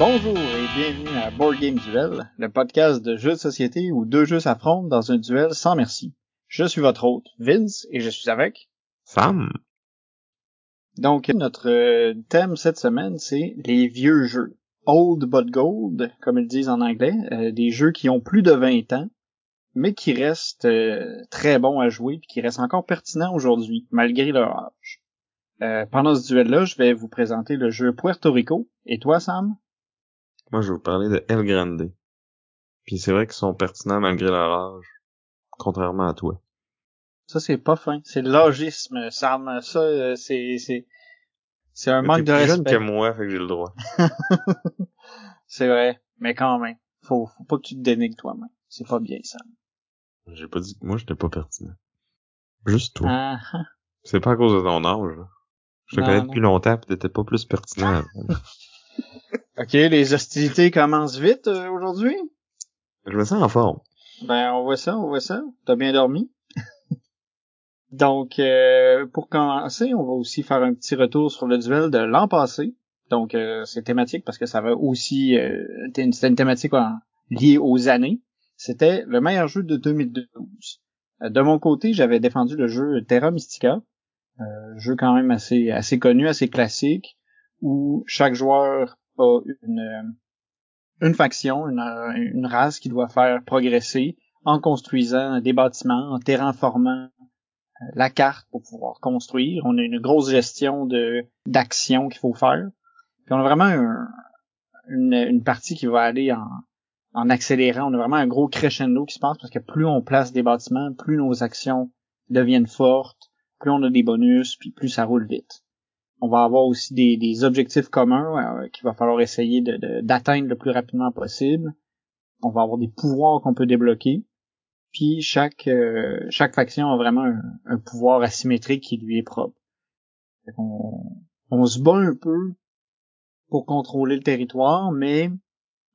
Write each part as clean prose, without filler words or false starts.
Bonjour et bienvenue à Board Game Duel, le podcast de jeux de société où deux jeux s'affrontent dans un duel sans merci. Je suis votre hôte, Vince, et je suis avec... Sam. Donc, notre thème cette semaine, c'est les vieux jeux. Old but gold, comme ils disent en anglais, des jeux qui ont plus de 20 ans, mais qui restent très bons à jouer et qui restent encore pertinents aujourd'hui, malgré leur âge. Pendant ce duel-là, je vais vous présenter le jeu Puerto Rico. Et toi, Sam? Moi, je vais vous parler de El Grande. Puis c'est vrai qu'ils sont pertinents malgré leur âge, contrairement à toi. Ça, c'est pas fin. C'est l'âgisme, Sam. Ça, c'est un manque de respect. T'es plus jeune que moi, fait que j'ai le droit. C'est vrai. Mais quand même. Faut pas que tu te dénigres toi-même. C'est pas bien, Sam. J'ai pas dit que moi, j'étais pas pertinent. Juste toi. Uh-huh. C'est pas à cause de ton âge. Je te connais depuis longtemps pis t'étais pas plus pertinent. Ok, les hostilités commencent vite aujourd'hui. Je me sens en forme. Ben, on voit ça. T'as bien dormi. Donc, pour commencer, on va aussi faire un petit retour sur le duel de l'an passé. Donc, c'est thématique parce que ça va aussi... c'était une thématique liée aux années. C'était le meilleur jeu de 2012. De mon côté, j'avais défendu le jeu Terra Mystica, jeu quand même assez connu, assez classique, où chaque joueur a une faction, une race qu'il doit faire progresser en construisant des bâtiments, en terraformant la carte pour pouvoir construire. On a une grosse gestion d'actions qu'il faut faire. Puis on a vraiment une partie qui va aller en accélérant, on a vraiment un gros crescendo qui se passe parce que plus on place des bâtiments, plus nos actions deviennent fortes, plus on a des bonus, puis plus ça roule vite. On va avoir aussi des objectifs communs qu'il va falloir essayer d'atteindre le plus rapidement possible. On va avoir des pouvoirs qu'on peut débloquer. Puis chaque faction a vraiment un pouvoir asymétrique qui lui est propre. On se bat un peu pour contrôler le territoire, mais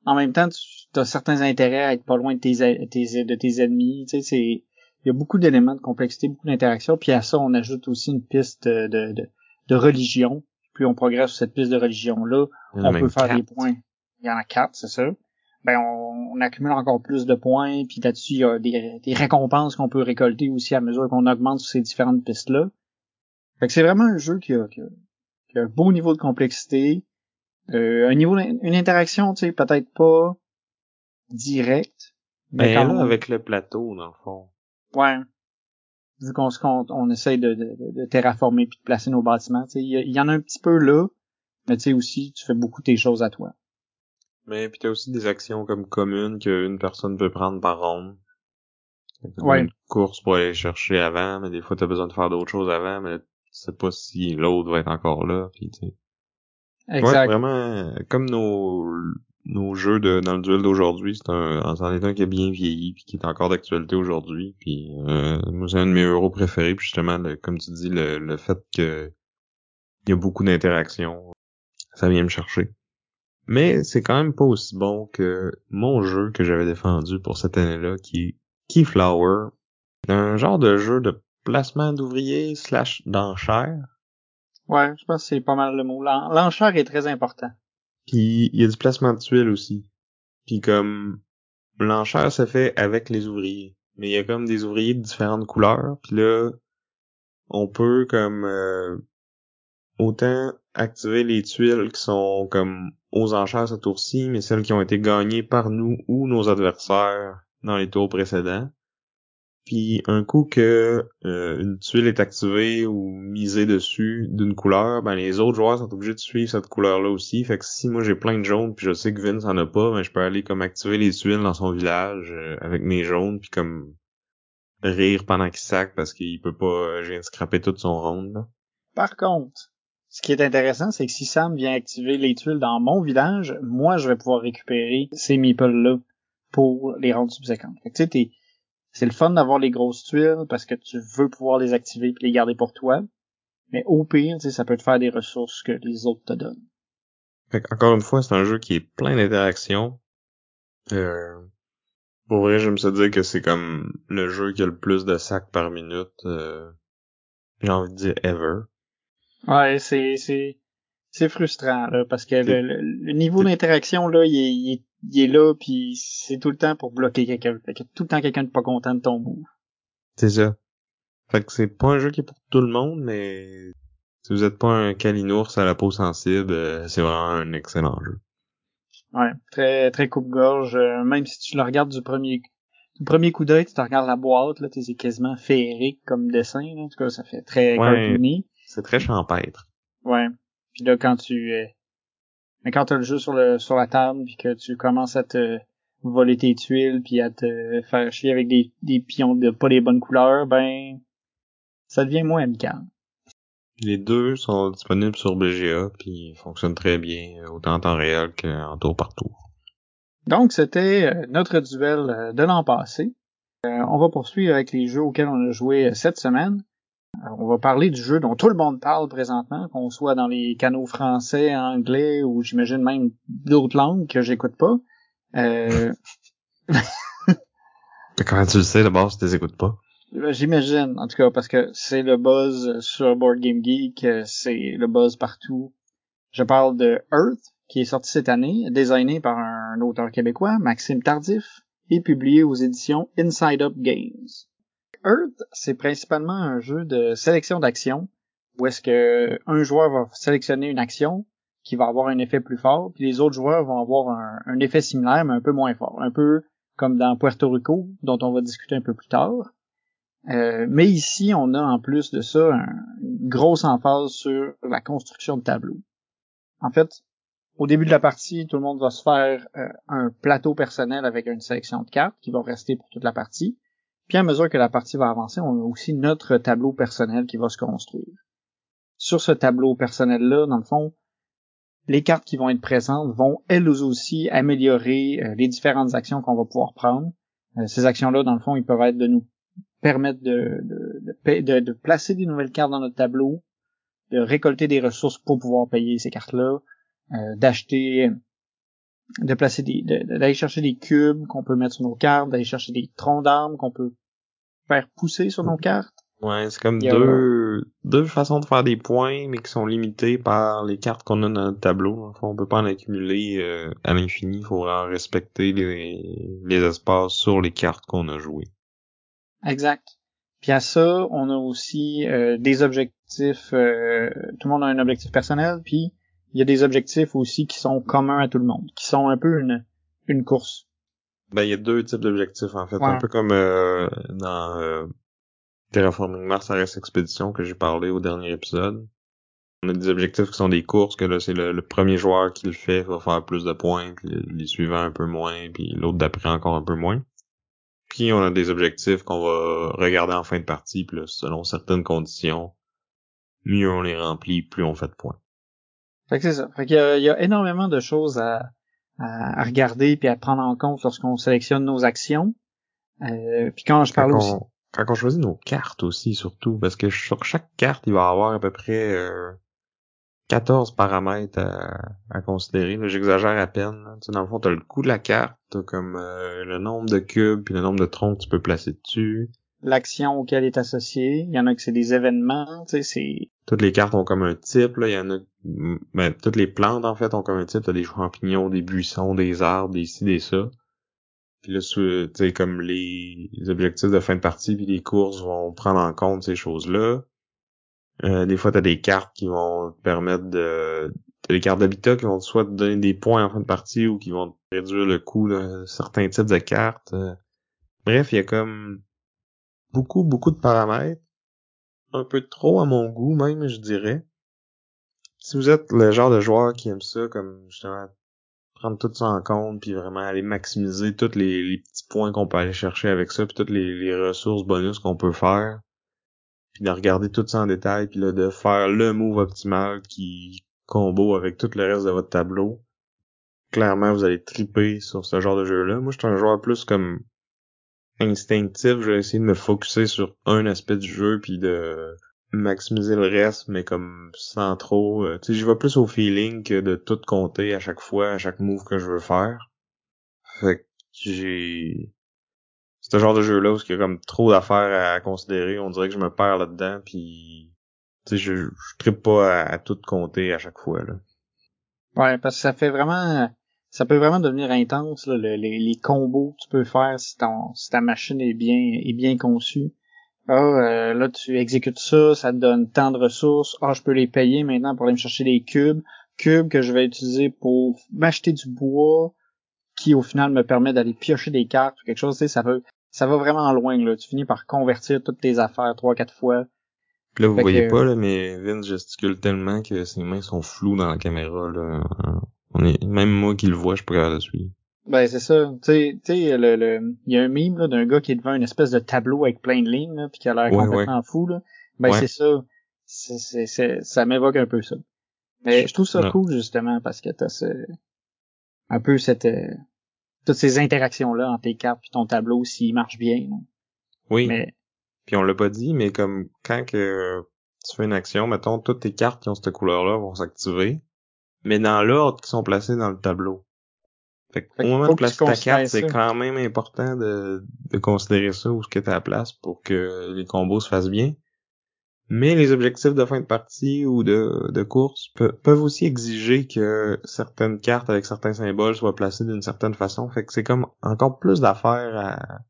en même temps, tu as certains intérêts à être pas loin de tes ennemis. Tu sais, il y a beaucoup d'éléments de complexité, beaucoup d'interactions. Puis à ça, on ajoute aussi une piste de religion. Plus on progresse sur cette piste de religion-là, on peut faire des points. Il y en a 4, c'est ça. Ben, on accumule encore plus de points. Puis là-dessus, il y a des récompenses qu'on peut récolter aussi à mesure qu'on augmente sur ces différentes pistes-là. Fait que c'est vraiment un jeu qui a un beau niveau de complexité. Une interaction, tu sais, peut-être pas directe. Mais quand même, avec le plateau, dans le fond. Ouais. Vu qu'on essaye de terraformer puis de placer nos bâtiments, tu sais, il y en a un petit peu là, mais tu sais aussi, tu fais beaucoup tes choses à toi. Mais puis t'as aussi des actions comme communes qu'une personne peut prendre par ronde. Ouais. Une course pour aller chercher avant, mais des fois t'as besoin de faire d'autres choses avant, mais tu sais pas si l'autre va être encore là, puis tu sais. Exact. Ouais, vraiment, comme nos jeux dans le duel d'aujourd'hui, c'en est un qui a bien vieilli puis qui est encore d'actualité aujourd'hui. Puis moi, c'est un de mes euros préférés. Puis justement, comme tu dis, le fait que il y a beaucoup d'interactions, ça vient me chercher. Mais c'est quand même pas aussi bon que mon jeu que j'avais défendu pour cette année-là, qui est Keyflower, un genre de jeu de placement d'ouvriers / d'enchères. Ouais, je pense que c'est pas mal le mot. L'enchère est très important. Puis il y a du placement de tuiles aussi. Puis comme l'enchère se fait avec les ouvriers, mais il y a comme des ouvriers de différentes couleurs. Puis là, on peut comme autant activer les tuiles qui sont comme aux enchères ce tour-ci, mais celles qui ont été gagnées par nous ou nos adversaires dans les tours précédents. Puis un coup que une tuile est activée ou misée dessus d'une couleur, ben les autres joueurs sont obligés de suivre cette couleur-là aussi. Fait que si moi j'ai plein de jaunes puis je sais que Vince en a pas, ben je peux aller comme activer les tuiles dans son village avec mes jaunes puis comme rire pendant qu'il sac parce qu'il peut pas je viens de scraper toute son ronde là. Par contre, ce qui est intéressant, c'est que si Sam vient activer les tuiles dans mon village, moi je vais pouvoir récupérer ces meeples-là pour les rondes subséquentes. Fait que tu sais, c'est le fun d'avoir les grosses tuiles parce que tu veux pouvoir les activer puis les garder pour toi. Mais au pire, tu sais, ça peut te faire des ressources que les autres te donnent. Fait qu'encore une fois, c'est un jeu qui est plein d'interactions. Pour vrai, j'aime ça dire que c'est comme le jeu qui a le plus de sacs par minute. J'ai envie de dire ever. Ouais, c'est c'est frustrant là, parce que le niveau d'interaction là, il est là, puis c'est tout le temps pour bloquer quelqu'un. Fait que tout le temps quelqu'un n'est pas content de ton move. C'est ça. Fait que c'est pas un jeu qui est pour tout le monde, mais si vous êtes pas un calinours à la peau sensible, c'est vraiment un excellent jeu. Ouais, très très coupe-gorge. Même si tu le regardes du premier coup d'œil, tu te regardes la boîte là, c'est quasiment féerique comme dessin. Là. En tout cas, ça fait très cartoony. C'est très champêtre. Ouais. Puis là, quand t'as le jeu sur la table, puis que tu commences à te voler tes tuiles, puis à te faire chier avec des pions de pas les bonnes couleurs, ben ça devient moins amical. Les deux sont disponibles sur BGA, puis ils fonctionnent très bien, autant en temps réel qu'en tour par tour. Donc, c'était notre duel de l'an passé. On va poursuivre avec les jeux auxquels on a joué cette semaine. On va parler du jeu dont tout le monde parle présentement, qu'on soit dans les canaux français, anglais, ou j'imagine même d'autres langues que j'écoute pas. Comment tu le sais, d'abord, si tu les écoutes pas? J'imagine, en tout cas, parce que c'est le buzz sur Board Game Geek, c'est le buzz partout. Je parle de Earth, qui est sorti cette année, designé par un auteur québécois, Maxime Tardif, et publié aux éditions Inside Up Games. Earth, c'est principalement un jeu de sélection d'actions, où est-ce que un joueur va sélectionner une action qui va avoir un effet plus fort, puis les autres joueurs vont avoir un effet similaire, mais un peu moins fort. Un peu comme dans Puerto Rico, dont on va discuter un peu plus tard. Mais ici, on a en plus de ça une grosse emphase sur la construction de tableau. En fait, au début de la partie, tout le monde va se faire un plateau personnel avec une sélection de cartes qui va rester pour toute la partie. Puis à mesure que la partie va avancer, on a aussi notre tableau personnel qui va se construire. Sur ce tableau personnel-là, dans le fond, les cartes qui vont être présentes vont elles aussi améliorer les différentes actions qu'on va pouvoir prendre. Ces actions-là, dans le fond, ils peuvent être de nous permettre de placer des nouvelles cartes dans notre tableau, de récolter des ressources pour pouvoir payer ces cartes-là, d'acheter, de placer d'aller chercher des cubes qu'on peut mettre sur nos cartes, d'aller chercher des troncs d'armes qu'on peut faire pousser sur nos cartes. Ouais, c'est comme deux façons de faire des points, mais qui sont limitées par les cartes qu'on a dans notre tableau. Enfin, on peut pas en accumuler à l'infini, il faut en respecter les espaces sur les cartes qu'on a jouées. Exact. Puis à ça, on a aussi des objectifs, tout le monde a un objectif personnel, puis il y a des objectifs aussi qui sont communs à tout le monde, qui sont un peu une course. Ben, il y a deux types d'objectifs, en fait. Ouais. Un peu comme dans Terraforming Mars, Ares Expedition, que j'ai parlé au dernier épisode. On a des objectifs qui sont des courses, que là, c'est le premier joueur qui le fait, va faire plus de points, puis les suivants un peu moins, puis l'autre d'après encore un peu moins. Puis on a des objectifs qu'on va regarder en fin de partie, puis là, selon certaines conditions, mieux on les remplit, plus on fait de points. Fait que c'est ça. Fait qu'il y a énormément de choses à regarder puis à prendre en compte lorsqu'on sélectionne nos actions. Puis quand on choisit nos cartes aussi, surtout, parce que sur chaque carte, il va y avoir à peu près 14 paramètres à considérer. Là, j'exagère à peine. Là. Tu sais, dans le fond, t'as le coût de la carte, t'as comme le nombre de cubes puis le nombre de troncs que tu peux placer dessus. L'action auquel est associée. Il y en a que c'est des événements, tu sais, c'est... Toutes les cartes ont comme un type, là. Il y en a... Ben, toutes les plantes, en fait, ont comme un type. T'as des champignons, des buissons, des arbres, des ci, des ça. Puis là, tu sais, comme les objectifs de fin de partie puis les courses vont prendre en compte ces choses-là. Des fois, t'as des cartes qui vont te permettre de... T'as des cartes d'habitat qui vont soit te donner des points en fin de partie ou qui vont te réduire le coût de certains types de cartes. Bref, il y a comme... beaucoup de paramètres, un peu trop à mon goût même, je dirais. Si vous êtes le genre de joueur qui aime ça, comme justement prendre tout ça en compte, puis vraiment aller maximiser tous les petits points qu'on peut aller chercher avec ça, puis toutes les ressources bonus qu'on peut faire, puis de regarder tout ça en détail, puis là de faire le move optimal qui combo avec tout le reste de votre tableau, clairement vous allez triper sur ce genre de jeu-là. Moi, je suis un joueur plus comme instinctif, je vais essayer de me focusser sur un aspect du jeu puis de maximiser le reste, mais comme sans trop, tu sais, j'y vais plus au feeling que de tout compter à chaque fois, à chaque move que je veux faire. Fait que c'est ce genre de jeu là où il y a comme trop d'affaires à considérer, on dirait que je me perds là-dedans puis Tu sais, je trippe pas à tout compter à chaque fois, là. Ouais, parce que ça fait vraiment... Ça peut vraiment devenir intense, là, les combos que tu peux faire si ta machine est bien conçue. Là, tu exécutes ça, ça te donne tant de ressources. Je peux les payer maintenant pour aller me chercher des cubes. Cubes que je vais utiliser pour m'acheter du bois qui, au final, me permet d'aller piocher des cartes ou quelque chose. Tu sais, ça va vraiment loin, là. Tu finis par convertir toutes tes affaires 3-4 fois. Puis là, vous voyez pas, là, mais Vince gesticule tellement que ses mains sont floues dans la caméra, là. Même moi qui le vois, je suis pas capable de suivre. Ben, c'est ça. Tu sais, il y a un meme, là, d'un gars qui est devant une espèce de tableau avec plein de lignes, là, pis qui a l'air complètement fou, là. Ben, c'est ça. Ça m'évoque un peu ça. Mais je trouve ça cool, justement, parce que t'as un peu toutes ces interactions-là entre tes cartes pis ton tableau, s'il marche bien, là. Oui. Mais... Puis on l'a pas dit, mais comme, quand que tu fais une action, mettons, toutes tes cartes qui ont cette couleur-là vont s'activer. Mais dans l'ordre qui sont placés dans le tableau. Fait au moment de placer ta carte, c'est quand même important de considérer ça où ce que t'as à la place pour que les combos se fassent bien. Mais les objectifs de fin de partie ou de course peuvent aussi exiger que certaines cartes avec certains symboles soient placées d'une certaine façon. Fait que c'est comme encore plus d'affaires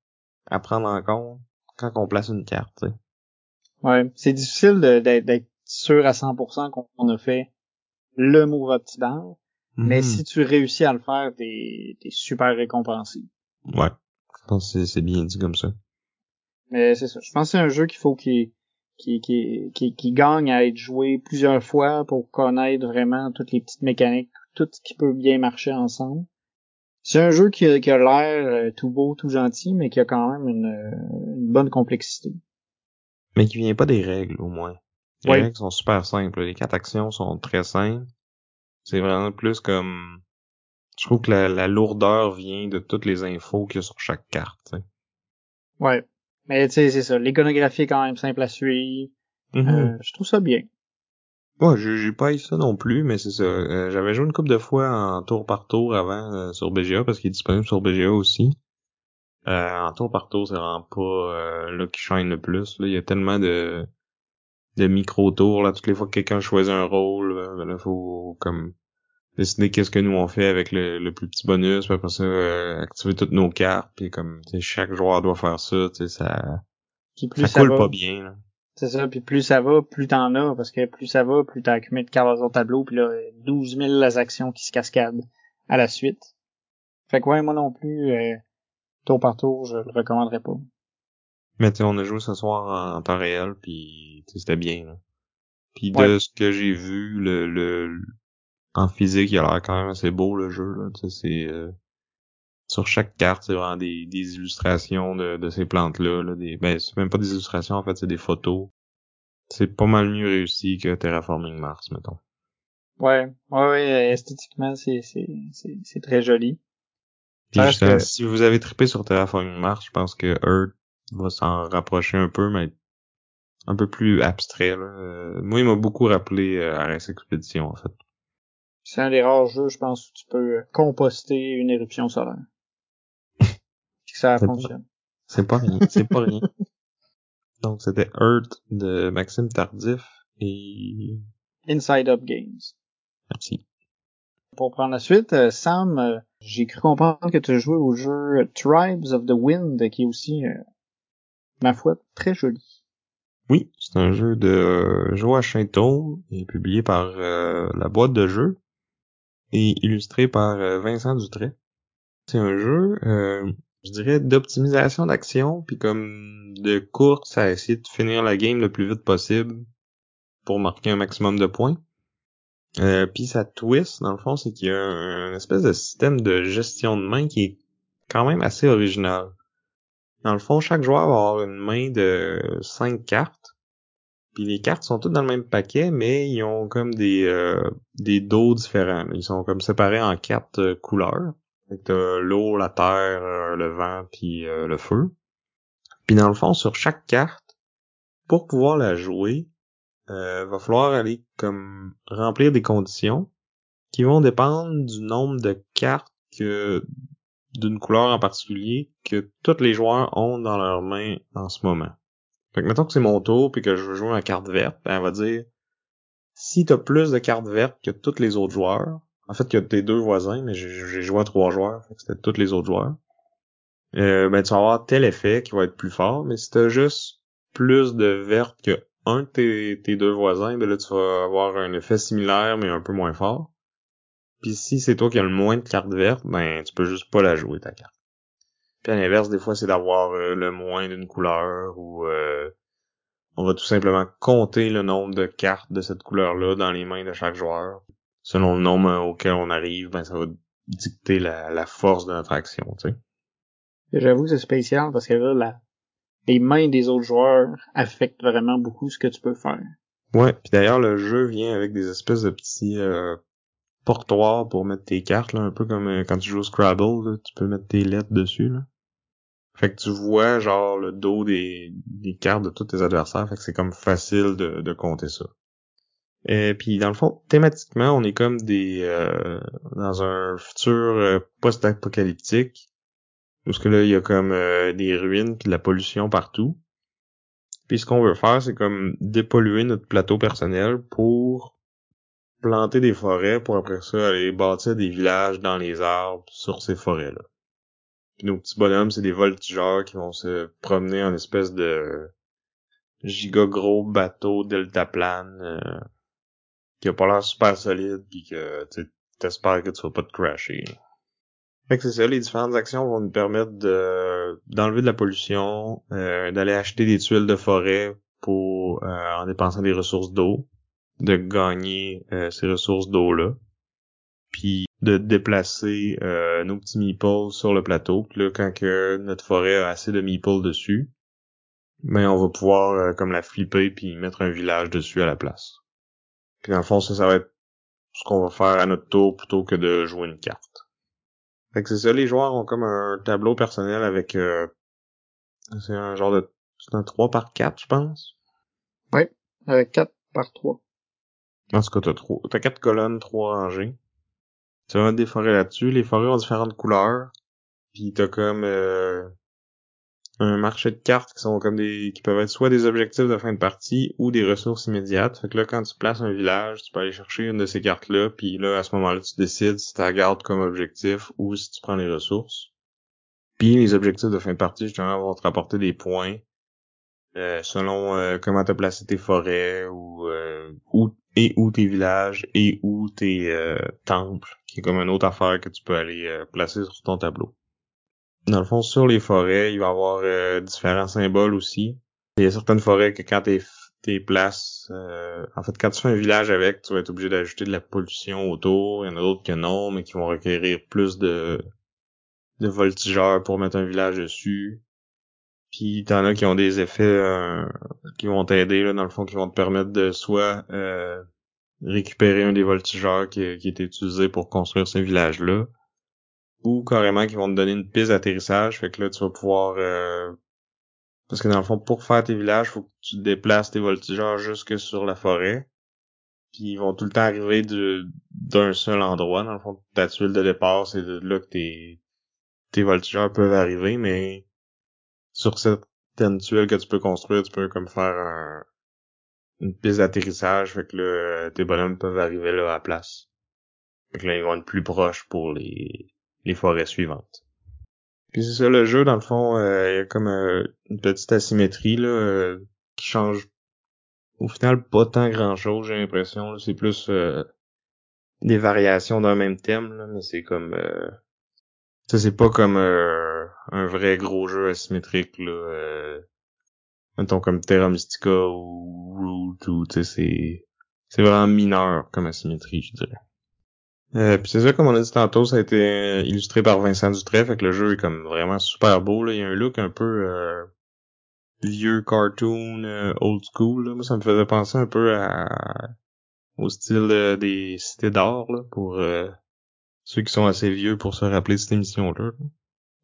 à prendre en compte quand on place une carte, t'sais. Ouais, c'est difficile d'être sûr à 100% qu'on a fait le move optimal, mais si tu réussis à le faire, t'es super récompensé. Ouais, je pense que c'est bien dit comme ça. Mais c'est ça, je pense que c'est un jeu qu'il faut qu'il gagne à être joué plusieurs fois pour connaître vraiment toutes les petites mécaniques, tout ce qui peut bien marcher ensemble. C'est un jeu qui a l'air tout beau, tout gentil, mais qui a quand même une bonne complexité. Mais qui vient pas des règles, au moins. Les règles sont super simples. Les quatre actions sont très simples. C'est vraiment plus comme... Je trouve que la lourdeur vient de toutes les infos qu'il y a sur chaque carte. T'sais. Ouais. Mais tu sais, c'est ça. L'iconographie est quand même simple à suivre. Je trouve ça bien. Ouais, j'ai pas eu ça non plus, mais c'est ça. J'avais joué une couple de fois en tour par tour avant sur BGA, parce qu'il est disponible sur BGA aussi. En tour par tour, c'est vraiment pas là qui shine le plus. Là, il y a tellement de micro-tours, là, toutes les fois que quelqu'un choisit un rôle, là, faut, comme, décider qu'est-ce que nous on fait avec le plus petit bonus, puis après ça, activer toutes nos cartes, puis comme, tu sais, chaque joueur doit faire ça, tu sais, ça coule pas bien, là. C'est ça, puis plus ça va, plus t'en as, parce que plus ça va, plus t'as accumulé de cartes dans ton tableau, puis là, 12 000 actions qui se cascadent à la suite. Fait que ouais, moi non plus, tour par tour, je le recommanderais pas. Mais tu sais, on a joué ce soir en temps réel, puis c'était bien, là. Puis de ce que j'ai vu, en physique, il a l'air quand même assez beau, le jeu, là. Tu sais, c'est... Sur chaque carte, c'est vraiment des illustrations de ces plantes-là, là. C'est même pas des illustrations, en fait, c'est des photos. C'est pas mal mieux réussi que Terraforming Mars, mettons. Ouais, esthétiquement, c'est très joli. Puis que... si vous avez trippé sur Terraforming Mars, je pense que Earth va s'en rapprocher un peu, mais un peu plus abstrait, là. Moi, il m'a beaucoup rappelé Ares Expedition, en fait. C'est un des rares jeux, je pense, où tu peux composter une éruption solaire. Puis que ça fonctionne. C'est pas rien. Donc, c'était Earth de Maxime Tardif et... Inside Up Games. Merci. Pour prendre la suite, Sam, j'ai cru comprendre que tu jouais au jeu Tribes of the Wind, qui est aussi... ma foi, très joli. Oui, c'est un jeu de Joachim Thor, et publié par la boîte de jeu et illustré par Vincent Dutrait. C'est un jeu, je dirais, d'optimisation d'action, puis comme de course à essayer de finir la game le plus vite possible pour marquer un maximum de points. Puis ça twist, dans le fond, c'est qu'il y a un espèce de système de gestion de main qui est quand même assez original. Dans le fond, chaque joueur va avoir une main de 5 cartes. Puis les cartes sont toutes dans le même paquet, mais ils ont comme des dos différents. Ils sont comme séparés en 4 couleurs. Fait que t'as l'eau, la terre, le vent, puis le feu. Puis dans le fond, sur chaque carte, pour pouvoir la jouer, va falloir aller comme remplir des conditions qui vont dépendre du nombre de cartes que... d'une couleur en particulier que tous les joueurs ont dans leurs mains en ce moment. Fait que mettons que c'est mon tour puis que je veux jouer ma carte verte, ben elle va dire si t'as plus de cartes vertes que tous les autres joueurs, en fait que tes deux voisins, mais j'ai joué à 3 joueurs, fait que c'était tous les autres joueurs, ben tu vas avoir tel effet qui va être plus fort, mais si t'as juste plus de vertes que un de tes deux voisins, ben là tu vas avoir un effet similaire mais un peu moins fort. Puis si c'est toi qui as le moins de cartes vertes, ben tu peux juste pas la jouer ta carte. Puis à l'inverse, des fois c'est d'avoir le moins d'une couleur ou on va tout simplement compter le nombre de cartes de cette couleur-là dans les mains de chaque joueur. Selon le nombre auquel on arrive, ben ça va dicter la force de notre action, tu sais. J'avoue que c'est spécial parce que là les mains des autres joueurs affectent vraiment beaucoup ce que tu peux faire. Ouais, puis d'ailleurs le jeu vient avec des espèces de petits portoirs pour mettre tes cartes, là, un peu comme quand tu joues au Scrabble, là, tu peux mettre tes lettres dessus, là. Fait que tu vois genre le dos des cartes de tous tes adversaires, fait que c'est comme facile de compter ça. Et puis dans le fond, thématiquement, on est comme dans un futur post-apocalyptique, parce que là, il y a comme des ruines puis de la pollution partout. Puis ce qu'on veut faire, c'est comme dépolluer notre plateau personnel pour planter des forêts, pour après ça aller bâtir des villages dans les arbres sur ces forêts-là. Puis nos petits bonhommes, c'est des voltigeurs qui vont se promener en espèce de giga gros bateau deltaplane qui a pas l'air super solide puis que t'espères que tu vas pas te crasher. Fait que c'est ça, les différentes actions vont nous permettre d'enlever de la pollution, d'aller acheter des tuiles de forêt pour en dépensant des ressources d'eau, de gagner ces ressources d'eau-là, puis de déplacer nos petits meeples sur le plateau. Puis là, quand que notre forêt a assez de meeples dessus, ben on va pouvoir comme la flipper puis mettre un village dessus à la place. Puis dans le fond, ça va être ce qu'on va faire à notre tour plutôt que de jouer une carte. Fait que c'est ça, les joueurs ont comme un tableau personnel avec c'est un genre de c'est un 3x4, je pense. Ouais, 4x3. En tout cas, t'as 4 colonnes, 3 rangées. Tu vas mettre des forêts là-dessus, les forêts ont différentes couleurs. Puis t'as comme un marché de cartes qui sont comme qui peuvent être soit des objectifs de fin de partie ou des ressources immédiates. Fait que là, quand tu places un village, tu peux aller chercher une de ces cartes-là, puis là, à ce moment-là, tu décides si tu la gardes comme objectif ou si tu prends les ressources. Puis les objectifs de fin de partie, justement, vont te rapporter des points selon comment t'as placé tes forêts ou tes villages et ou tes temples, qui est comme une autre affaire que tu peux aller placer sur ton tableau. Dans le fond, sur les forêts, il va y avoir différents symboles aussi. Il y a certaines forêts que quand t'es places, en fait, quand tu fais un village avec, tu vas être obligé d'ajouter de la pollution autour. Il y en a d'autres que non, mais qui vont requérir plus de voltigeurs pour mettre un village dessus. Puis t'en as qui ont des effets qui vont t'aider, là, dans le fond, qui vont te permettre de soit récupérer un des voltigeurs qui était utilisé pour construire ces villages-là, ou carrément qui vont te donner une piste d'atterrissage, fait que là tu vas pouvoir parce que dans le fond, pour faire tes villages, faut que tu déplaces tes voltigeurs jusque sur la forêt, puis ils vont tout le temps arriver d'un seul endroit. Dans le fond, ta tuile de départ, c'est de là que tes voltigeurs peuvent arriver, mais sur certaines tuiles que tu peux construire, tu peux comme faire une piste d'atterrissage, fait que là tes bonhommes peuvent arriver là à la place, fait que là ils vont être plus proches pour les forêts suivantes. Puis c'est ça, le jeu, dans le fond, il y a comme une petite asymétrie là qui change au final pas tant grand-chose, j'ai l'impression. Là, c'est plus des variations d'un même thème, là, mais c'est comme... ça, c'est pas comme un vrai gros jeu asymétrique, là. Mettons comme Terra Mystica ou Root, ou tu sais, c'est vraiment mineur comme asymétrie, je dirais. Puis c'est ça, comme on a dit tantôt, ça a été illustré par Vincent Dutrait, fait que le jeu est comme vraiment super beau, là. Il y a un look un peu vieux cartoon, old school, là. Moi, ça me faisait penser un peu au style des cités d'or, là, pour ceux qui sont assez vieux pour se rappeler de cette émission-là.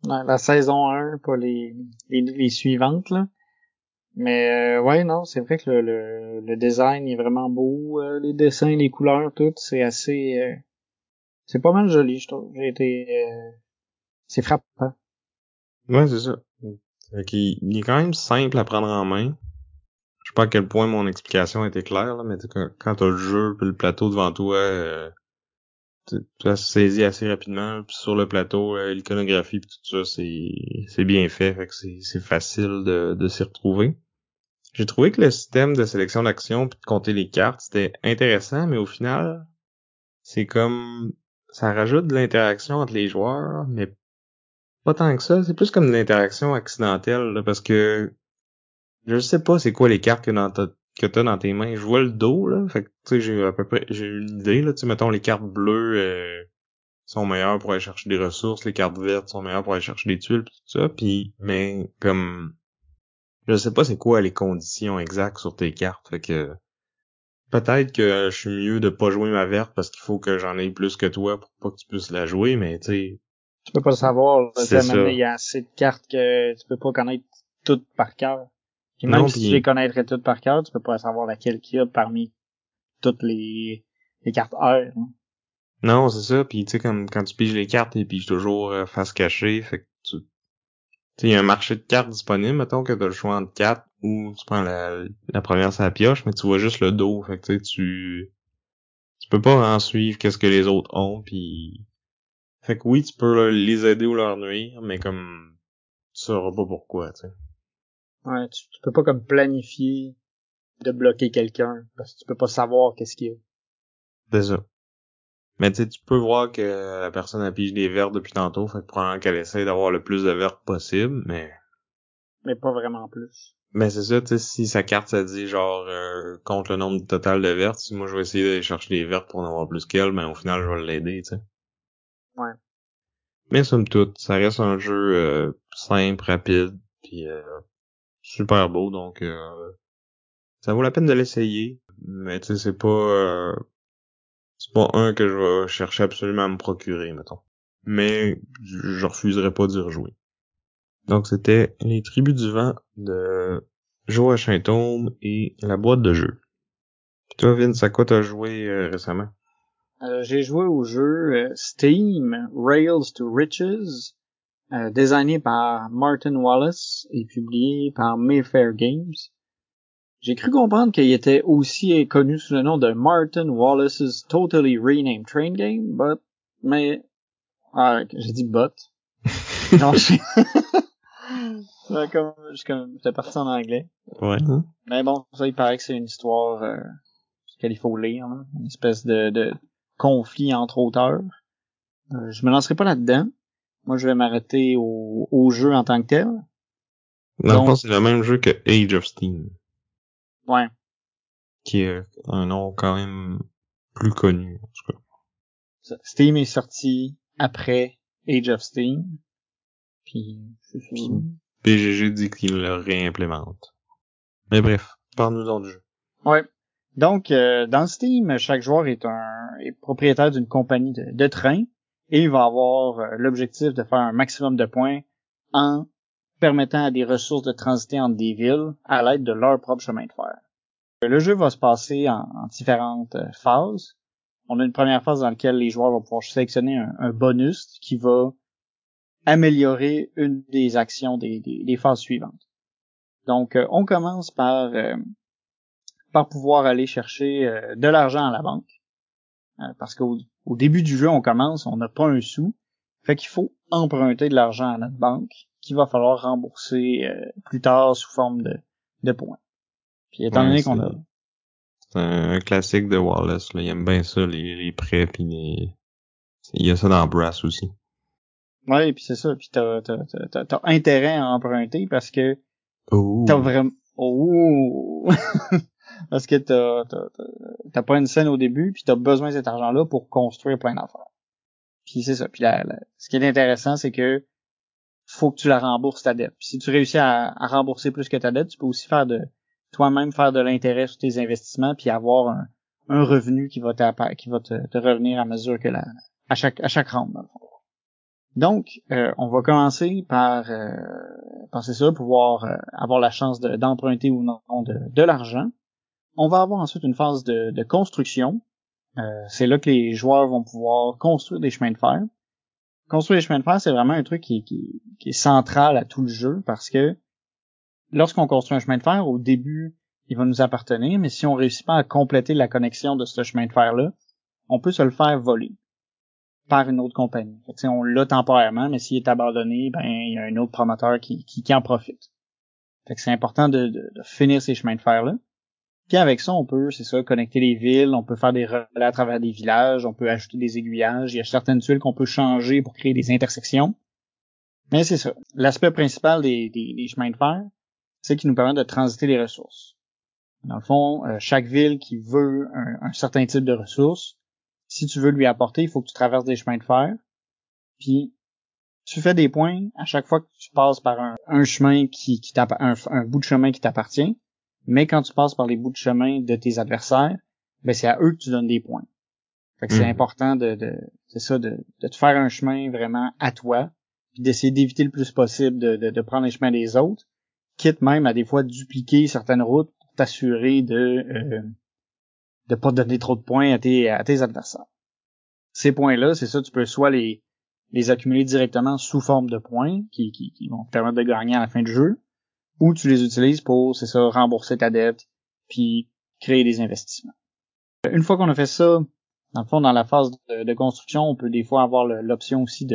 La saison 1, pas les suivantes, là. Mais ouais, non, c'est vrai que le design est vraiment beau, les dessins, les couleurs, tout, c'est assez... c'est pas mal joli, je trouve. J'ai été... c'est frappant. Ouais, c'est ça. Fait qu'il est quand même simple à prendre en main. sais pas à quel point mon explication était claire, là, mais quand t'as le jeu pis le plateau devant toi, tu as saisi assez rapidement, puis sur le plateau, l'iconographie pis tout ça, c'est bien fait, fait que c'est facile de s'y retrouver. J'ai trouvé que le système de sélection d'actions pis de compter les cartes, c'était intéressant, mais au final, c'est comme, ça rajoute de l'interaction entre les joueurs, mais pas tant que ça, c'est plus comme de l'interaction accidentelle, là, parce que je sais pas c'est quoi les cartes que t'as dans tes mains. Je vois le dos, là, fait que tu sais, j'ai une idée, là, tu sais, mettons, les cartes bleues sont meilleures pour aller chercher des ressources, les cartes vertes sont meilleures pour aller chercher des tuiles, pis tout ça, pis, mais comme, je sais pas c'est quoi les conditions exactes sur tes cartes, fait que peut-être que je suis mieux de pas jouer ma verte parce qu'il faut que j'en aie plus que toi pour pas que tu puisses la jouer, mais tu sais... Tu peux pas le savoir, il y a assez de cartes que tu peux pas connaître toutes par cœur. Puis même si tu les connaîtrais toutes par cœur, tu peux pas savoir laquelle qu'il y a parmi toutes les cartes Earth. Hein. Non, c'est ça, puis tu sais, comme quand tu piges les cartes, et piges toujours face cachée, fait que tu sais, il y a un marché de cartes disponible, mettons que t'as le choix entre 4 ou tu prends la première sur la pioche, mais tu vois juste le dos, fait que tu sais, tu peux pas en suivre qu'est-ce que les autres ont, puis... Fait que oui, tu peux les aider ou leur nuire, mais comme, tu sauras pas pourquoi, tu sais. Ouais, tu peux pas comme planifier de bloquer quelqu'un, parce que tu peux pas savoir qu'est-ce qu'il y a. C'est ça. Mais tu sais, tu peux voir que la personne a pigé des vertes depuis tantôt, fait que probablement qu'elle essaie d'avoir le plus de vertes possible, mais... Mais pas vraiment plus. Mais c'est ça, tu sais, si sa carte, ça dit genre, compte le nombre total de vertes, si moi je vais essayer d'aller chercher des vertes pour en avoir plus qu'elle, ben au final, je vais l'aider, tu sais. Ouais. Mais somme toute, ça reste un jeu simple, rapide, puis super beau, donc ça vaut la peine de l'essayer. Mais tu sais, c'est pas un que je vais chercher absolument à me procurer, mettons. Mais je refuserai pas d'y rejouer. Donc c'était Les Tribus du Vent de Joachim Thor et la boîte de jeu. Puis toi, Vince, à quoi t'as joué récemment? J'ai joué au jeu Steam, Rails to Riches, designé par Martin Wallace et publié par Mayfair Games. J'ai cru comprendre qu'il était aussi connu sous le nom de Martin Wallace's Totally Renamed Train Game, j'ai dit bot. Non, j'étais parti en anglais. Ouais. Mais bon, ça, il paraît que c'est une histoire qu'il faut lire, hein, une espèce de conflit entre auteurs. Je me lancerai pas là-dedans. Moi, je vais m'arrêter au jeu en tant que tel. Non, je pense que c'est le même jeu que Age of Steam. Ouais. Qui est un nom quand même plus connu, en tout cas. Steam est sorti après Age of Steam. Puis BGG dit qu'il le réimplémente. Mais bref, parle-nous donc du jeu. Ouais. Donc, dans Steam, chaque joueur est propriétaire d'une compagnie de train et il va avoir l'objectif de faire un maximum de points en permettant à des ressources de transiter entre des villes à l'aide de leur propre chemin de fer. Le jeu va se passer en différentes phases. On a une première phase dans laquelle les joueurs vont pouvoir sélectionner un bonus qui va améliorer une des actions des phases suivantes. Donc, on commence par pouvoir aller chercher de l'argent à la banque. Parce qu'au début du jeu, on commence, on n'a pas un sou. Fait qu'il faut emprunter de l'argent à notre banque, qu'il va falloir rembourser plus tard sous forme de points. Puis étant donné qu'on a... C'est un classique de Wallace, là. Il aime bien ça, les prêts, puis les... Il y a ça dans Brass aussi. Ouais, puis c'est ça. Puis t'as intérêt à emprunter parce que... Ooh. T'as vraiment... Oh! Parce que t'as pas une scène au début, puis t'as besoin de cet argent-là pour construire plein d'affaires. Puis c'est ça. Puis ce qui est intéressant, c'est que faut que tu la rembourses ta dette. Puis si tu réussis à rembourser plus que ta dette, tu peux aussi faire de toi-même faire de l'intérêt sur tes investissements, puis avoir un revenu qui va te revenir à mesure que à chaque round, dans le fond. Donc, on va commencer par c'est ça, pouvoir avoir la chance d'emprunter ou non de l'argent. On va avoir ensuite une phase de construction. C'est là que les joueurs vont pouvoir construire des chemins de fer. Construire des chemins de fer, c'est vraiment un truc qui est central à tout le jeu parce que lorsqu'on construit un chemin de fer, au début, il va nous appartenir, mais si on réussit pas à compléter la connexion de ce chemin de fer-là, on peut se le faire voler par une autre compagnie. Fait que, on l'a temporairement, mais s'il est abandonné, ben il y a un autre promoteur qui en profite. Fait que c'est important de finir ces chemins de fer-là. Puis avec ça, on peut, c'est ça, connecter les villes, on peut faire des relais à travers des villages, on peut ajouter des aiguillages, il y a certaines tuiles qu'on peut changer pour créer des intersections. Mais c'est ça. L'aspect principal des chemins de fer, c'est qu'ils nous permettent de transiter les ressources. Dans le fond, chaque ville qui veut un certain type de ressources, si tu veux lui apporter, il faut que tu traverses des chemins de fer, puis tu fais des points à chaque fois que tu passes par un chemin qui un bout de chemin qui t'appartient, mais quand tu passes par les bouts de chemin de tes adversaires, ben c'est à eux que tu donnes des points. Fait que c'est important de te faire un chemin vraiment à toi, puis d'essayer d'éviter le plus possible de prendre les chemins des autres, quitte même à des fois dupliquer certaines routes pour t'assurer de pas donner trop de points à tes adversaires. Ces points-là, c'est ça, tu peux soit les accumuler directement sous forme de points qui vont te permettre de gagner à la fin du jeu, ou tu les utilises pour, c'est ça, rembourser ta dette, puis créer des investissements. Une fois qu'on a fait ça, dans le fond, dans la phase de construction, on peut des fois avoir l'option aussi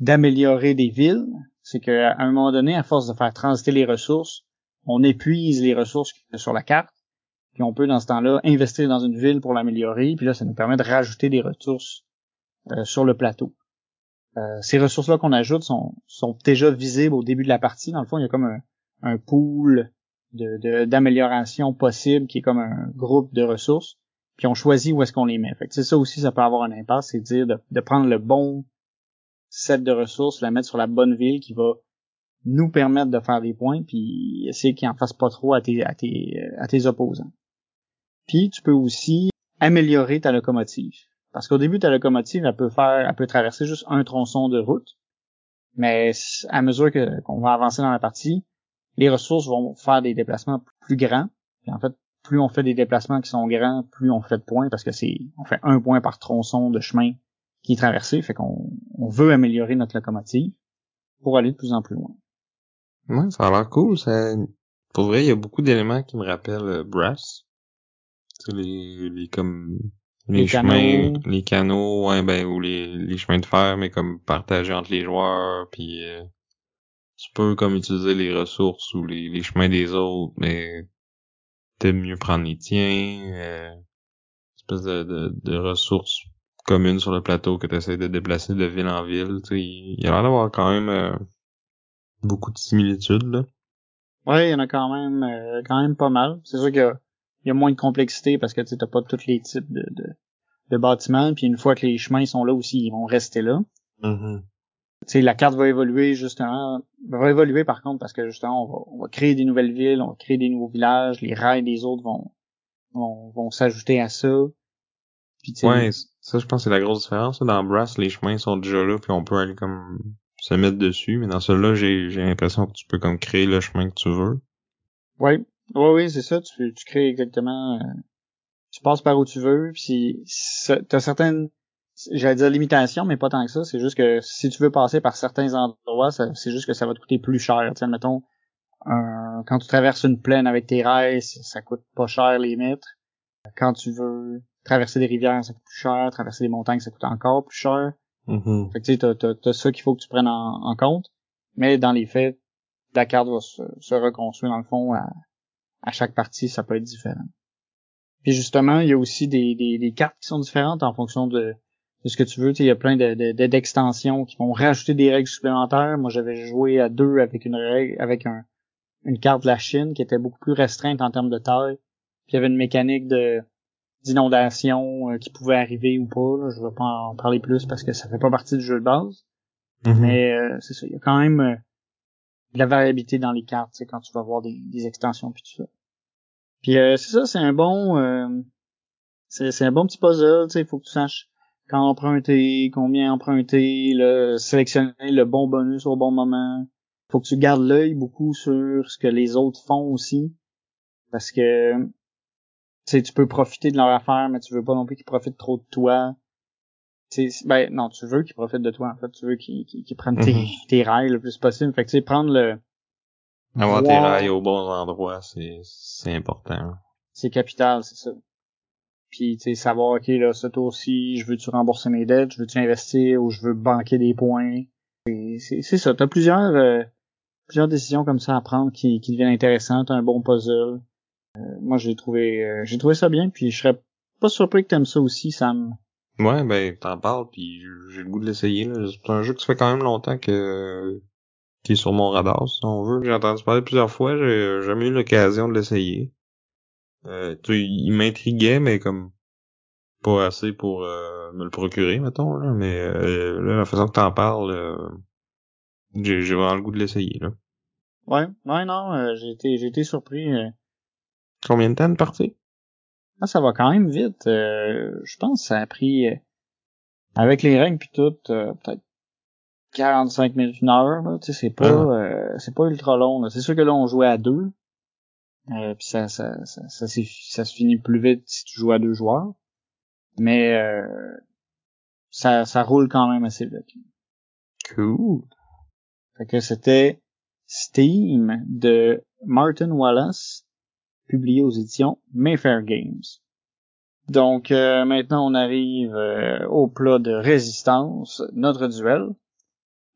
d'améliorer des villes. C'est qu'à un moment donné, à force de faire transiter les ressources, on épuise les ressources sur la carte, puis on peut, dans ce temps-là, investir dans une ville pour l'améliorer, puis là, ça nous permet de rajouter des ressources sur le plateau. Ces ressources-là qu'on ajoute sont déjà visibles au début de la partie. Dans le fond, il y a comme un pool d'amélioration possible qui est comme un groupe de ressources, puis on choisit où est-ce qu'on les met. Fait que c'est ça aussi, ça peut avoir un impact, c'est de dire de prendre le bon set de ressources, la mettre sur la bonne ville qui va nous permettre de faire des points, puis essayer qu'ils en fassent pas trop à tes opposants. Puis tu peux aussi améliorer ta locomotive. Parce qu'au début, ta locomotive, elle peut traverser juste un tronçon de route, mais à mesure qu'on va avancer dans la partie, les ressources vont faire des déplacements plus grands. Puis en fait, plus on fait des déplacements qui sont grands, plus on fait de points, parce que on fait un point par tronçon de chemin qui est traversé. Fait qu'on veut améliorer notre locomotive pour aller de plus en plus loin. Ouais, ça a l'air cool. Ça, pour vrai, il y a beaucoup d'éléments qui me rappellent Brass. C'est les chemins, canaux. Les canaux, ouais, ben, ou les chemins de fer, mais comme partagés entre les joueurs, puis tu peux comme utiliser les ressources ou les chemins des autres, mais t'aimes mieux prendre les tiens, espèce de ressources communes sur le plateau que t'essaies de déplacer de ville en ville. Tu sais, il y a l'air d'avoir quand même beaucoup de similitudes là. Ouais, il y en a quand même pas mal. C'est sûr qu'il y a moins de complexité parce que tu t'as pas tous les types de bâtiments, puis une fois que les chemins sont là aussi, ils vont rester là. Mm-hmm. T'sais, la carte va évoluer justement, par contre, parce que justement on va créer des nouvelles villes, on va créer des nouveaux villages, les rails des autres vont s'ajouter à ça. Puis, ouais, ça je pense que c'est la grosse différence. Dans Brass, les chemins sont déjà là, puis on peut aller comme se mettre dessus, mais dans celui-là, j'ai l'impression que tu peux comme créer le chemin que tu veux. Ouais, c'est ça, tu crées exactement, tu passes par où tu veux, puis t'as certaines, j'allais dire limitation, mais pas tant que ça. C'est juste que si tu veux passer par certains endroits, c'est juste que ça va te coûter plus cher. Tu sais, mettons, quand tu traverses une plaine avec tes rails, ça coûte pas cher les mètres. Quand tu veux traverser des rivières, ça coûte plus cher. Traverser des montagnes, ça coûte encore plus cher. Mm-hmm. Fait que tu sais, t'as ça qu'il faut que tu prennes en compte. Mais dans les faits, la carte va se reconstruire dans le fond. À chaque partie, ça peut être différent. Puis justement, il y a aussi des cartes qui sont différentes en fonction de ce que tu veux. Il y a plein d'extensions qui vont rajouter des règles supplémentaires. Moi, j'avais joué à deux avec une carte de la Chine qui était beaucoup plus restreinte en termes de taille. Puis il y avait une mécanique d'inondation qui pouvait arriver ou pas. Là. Je ne vais pas en parler plus parce que ça fait pas partie du jeu de base. Mm-hmm. Mais c'est ça, il y a quand même de la variabilité dans les cartes quand tu vas voir des extensions puis tout ça. Puis c'est ça, c'est un bon c'est un bon petit puzzle. Il faut que tu saches quand emprunter, combien emprunter, sélectionner le bon bonus au bon moment. Faut que tu gardes l'œil beaucoup sur ce que les autres font aussi. Parce que, tu sais, tu peux profiter de leur affaire, mais tu veux pas non plus qu'ils profitent trop de toi. Tu veux qu'ils profitent de toi, en fait. Tu veux qu'ils prennent tes rails le plus possible. Fait que, tu sais, prendre Avoir tes rails aux bons endroits, c'est important. C'est capital, c'est ça. Puis, tu sais, savoir, OK, là, ce tour-ci, je veux-tu rembourser mes dettes, je veux-tu investir ou je veux banquer des points. C'est ça. T'as plusieurs décisions comme ça à prendre qui deviennent intéressantes. T'as un bon puzzle. Moi, j'ai trouvé ça bien, puis je serais pas surpris que t'aimes ça aussi, Sam. Ouais, ben, t'en parles, puis j'ai le goût de l'essayer, là. C'est un jeu qui se fait quand même longtemps que... qui est sur mon radar, si on veut. J'ai entendu parler plusieurs fois, j'ai jamais eu l'occasion de l'essayer. Il m'intriguait, mais comme pas assez pour me le procurer, mettons, là. Mais là, la façon que t'en parles, j'ai vraiment le goût de l'essayer, là. Ouais, non, j'ai été surpris. Combien de temps de partie? Ah, ça va quand même vite. Je pense que ça a pris, avec les règles pis tout, peut-être 45 minutes, une heure, là, tu sais, c'est pas ultra long, là. C'est sûr que là, on jouait à deux. Puis ça se finit plus vite si tu joues à deux joueurs. Mais, ça roule quand même assez vite. Cool. Fait que c'était Steam de Martin Wallace, publié aux éditions Mayfair Games. Donc, maintenant, on arrive au plat de résistance, notre duel.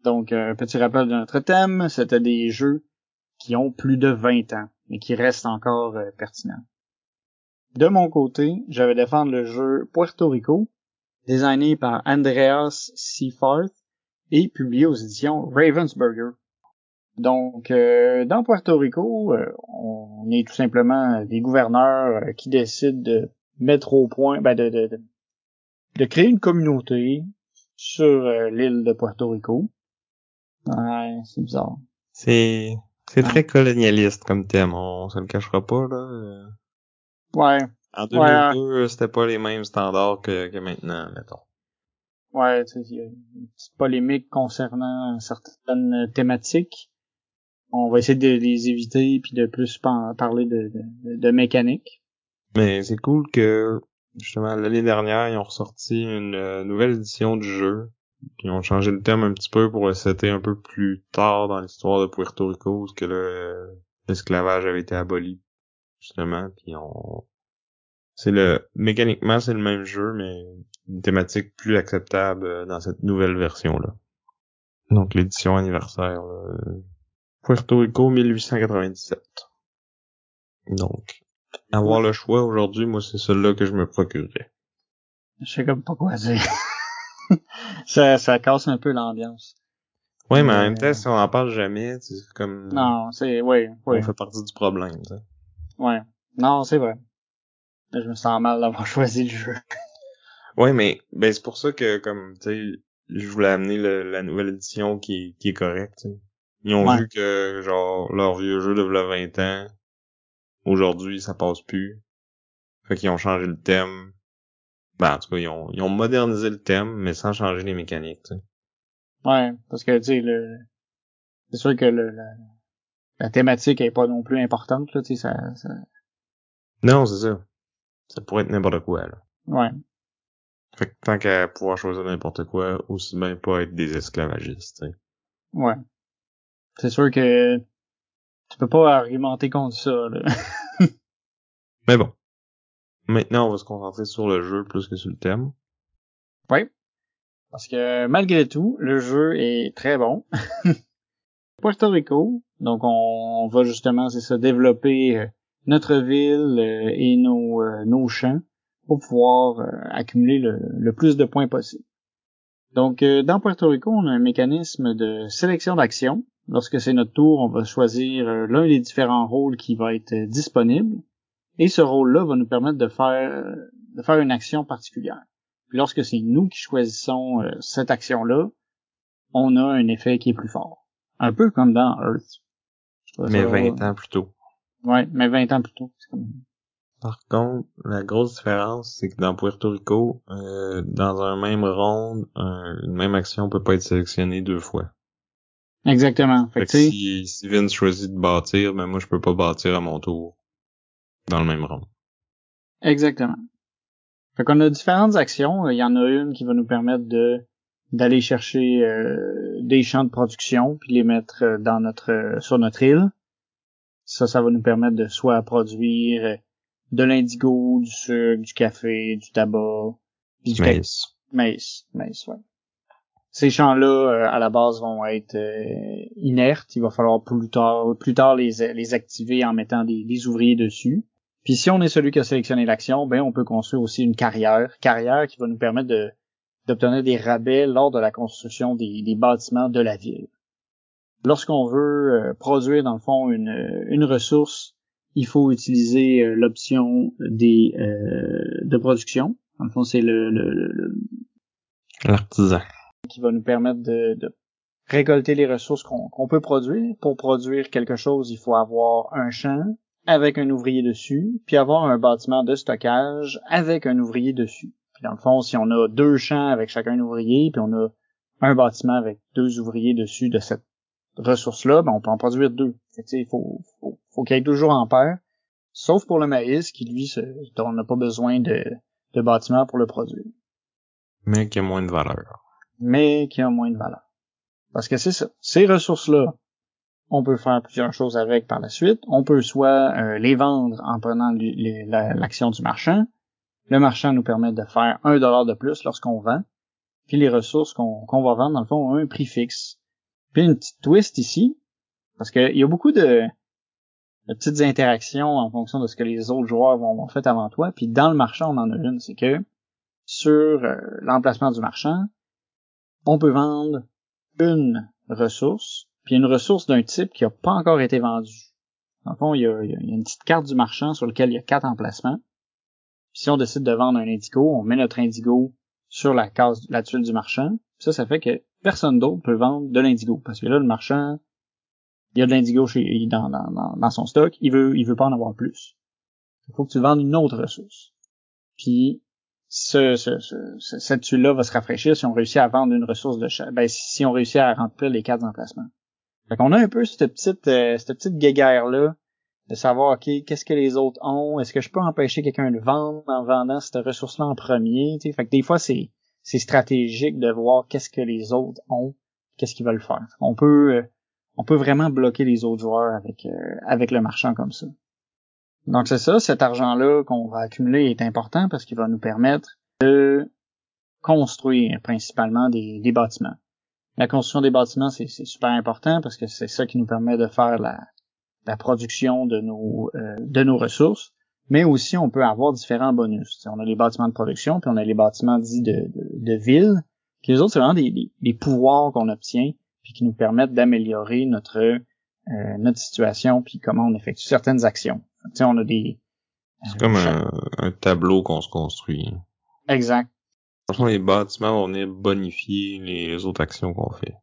Donc, un petit rappel de notre thème, c'était des jeux qui ont plus de 20 ans, mais qui restent encore pertinents. De mon côté, je vais défendre le jeu Puerto Rico, designé par Andreas Seaforth et publié aux éditions Ravensburger. Donc, dans Puerto Rico, on est tout simplement des gouverneurs qui décident de mettre au point, de créer une communauté sur l'île de Puerto Rico. Ouais, c'est bizarre. C'est très colonialiste comme thème, on se le cachera pas, là. Ouais. En 2002, c'était pas les mêmes standards que maintenant, mettons. Ouais, tu sais, il y a une petite polémique concernant certaines thématiques. On va essayer de les éviter puis de plus parler de mécanique. Mais c'est cool que, justement, l'année dernière, ils ont ressorti une nouvelle édition du jeu. Ils ont changé le thème un petit peu pour le setter un peu plus tard dans l'histoire de Puerto Rico, parce que là, l'esclavage avait été aboli, justement, puis mécaniquement, c'est le même jeu, mais une thématique plus acceptable dans cette nouvelle version-là. Donc, l'édition anniversaire, là. Puerto Rico 1897. Donc, avoir le choix aujourd'hui, moi, c'est celui-là que je me procurerais. Je sais comme pas quoi dire. Ça casse un peu l'ambiance. Ouais, mais en même temps, si on en parle jamais, c'est comme... Non, c'est... Ouais. On fait partie du problème, ça. Ouais. Non, c'est vrai. Je me sens mal d'avoir choisi le jeu. Ouais, mais c'est pour ça que, comme, tu sais, je voulais amener la nouvelle édition qui est correcte, tu sais. Ils ont vu que, genre, leur vieux jeu de 20 ans, aujourd'hui, ça passe plus. Fait qu'ils ont changé le thème. En tout cas, ils ont modernisé le thème, mais sans changer les mécaniques, tu sais. Ouais, parce que, tu sais, c'est sûr que la thématique est pas non plus importante, là, tu sais, ça... Non, c'est ça. Ça pourrait être n'importe quoi, là. Ouais. Fait que tant qu'à pouvoir choisir n'importe quoi, aussi bien pas être des esclavagistes, tu sais. Ouais. C'est sûr que tu peux pas argumenter contre ça, là. Mais bon. Maintenant, on va se concentrer sur le jeu plus que sur le thème. Oui. Parce que, malgré tout, le jeu est très bon. Puerto Rico, donc on va justement, c'est ça, développer notre ville et nos champs pour pouvoir accumuler le plus de points possible. Donc, dans Puerto Rico, on a un mécanisme de sélection d'action. Lorsque c'est notre tour, on va choisir l'un des différents rôles qui va être disponible. Et ce rôle-là va nous permettre de faire une action particulière. Puis lorsque c'est nous qui choisissons cette action-là, on a un effet qui est plus fort. Un peu comme dans Earth. Mais 20 ans plus tôt. Ouais, mais 20 ans plus tôt. Par contre, la grosse différence, c'est que dans Puerto Rico, dans un même round, une même action peut pas être sélectionnée deux fois. Exactement. Fait que si Vince choisit de bâtir, ben moi je peux pas bâtir à mon tour. Dans le même rang. Exactement. Fait qu'on a différentes actions. Il y en a une qui va nous permettre d'aller chercher des champs de production puis les mettre sur notre île. Ça va nous permettre de soit produire de l'indigo, du sucre, du café, du tabac, puis du maïs. Maïs, ouais. Ces champs-là, à la base, vont être inertes. Il va falloir plus tard les activer en mettant des ouvriers dessus. Puis si on est celui qui a sélectionné l'action, ben on peut construire aussi une carrière qui va nous permettre d'obtenir des rabais lors de la construction des bâtiments de la ville. Lorsqu'on veut produire, dans le fond, une ressource, il faut utiliser l'option de production. Dans le fond, c'est l'artisan qui va nous permettre de récolter les ressources qu'on peut produire. Pour produire quelque chose, il faut avoir un champ avec un ouvrier dessus, puis avoir un bâtiment de stockage avec un ouvrier dessus. Puis dans le fond, si on a deux champs avec chacun ouvrier, puis on a un bâtiment avec deux ouvriers dessus de cette ressource-là, ben on peut en produire deux. Fait que, il faut qu'il y ait toujours en paire, sauf pour le maïs qui, lui, on n'a pas besoin de bâtiment pour le produire. Mais qui a moins de valeur. Parce que c'est ça. Ces ressources-là, on peut faire plusieurs choses avec par la suite. On peut soit les vendre en prenant l'action du marchand. Le marchand nous permet de faire $1 de plus lorsqu'on vend. Puis les ressources qu'on va vendre, dans le fond, ont un prix fixe. Puis une petite twist ici, parce qu'il y a beaucoup de petites interactions en fonction de ce que les autres joueurs vont faire avant toi. Puis dans le marchand, on en a une, c'est que sur l'emplacement du marchand, on peut vendre une ressource, puis une ressource d'un type qui n'a pas encore été vendue. Dans le fond, il y a une petite carte du marchand sur laquelle il y a 4 emplacements. Puis si on décide de vendre un indigo, on met notre indigo sur la case, la tuile du marchand. Puis ça fait que personne d'autre peut vendre de l'indigo. Parce que là, le marchand, il y a de l'indigo dans son stock. Il veut pas en avoir plus. Il faut que tu vendes une autre ressource. Puis, cette tuile-là va se rafraîchir si on réussit à vendre une ressource de chaque, si on réussit à remplir les 4 emplacements. Fait qu'on a un peu cette petite guéguerre-là de savoir, OK, qu'est-ce que les autres ont? Est-ce que je peux empêcher quelqu'un de vendre en vendant cette ressource-là en premier? T'sais? Fait que des fois, c'est stratégique de voir qu'est-ce que les autres ont, qu'est-ce qu'ils veulent faire. On peut vraiment bloquer les autres joueurs avec le marchand comme ça. Donc c'est ça, cet argent-là qu'on va accumuler est important parce qu'il va nous permettre de construire principalement des bâtiments. La construction des bâtiments, c'est super important parce que c'est ça qui nous permet de faire la production de nos ressources, mais aussi on peut avoir différents bonus. T'sais, on a les bâtiments de production, puis on a les bâtiments dits de ville, puis les autres, c'est vraiment des pouvoirs qu'on obtient, puis qui nous permettent d'améliorer notre situation, puis comment on effectue certaines actions. T'sais, on a des... C'est comme un tableau qu'on se construit. Exact. De toute façon, les bâtiments vont venir bonifier les autres actions qu'on fait.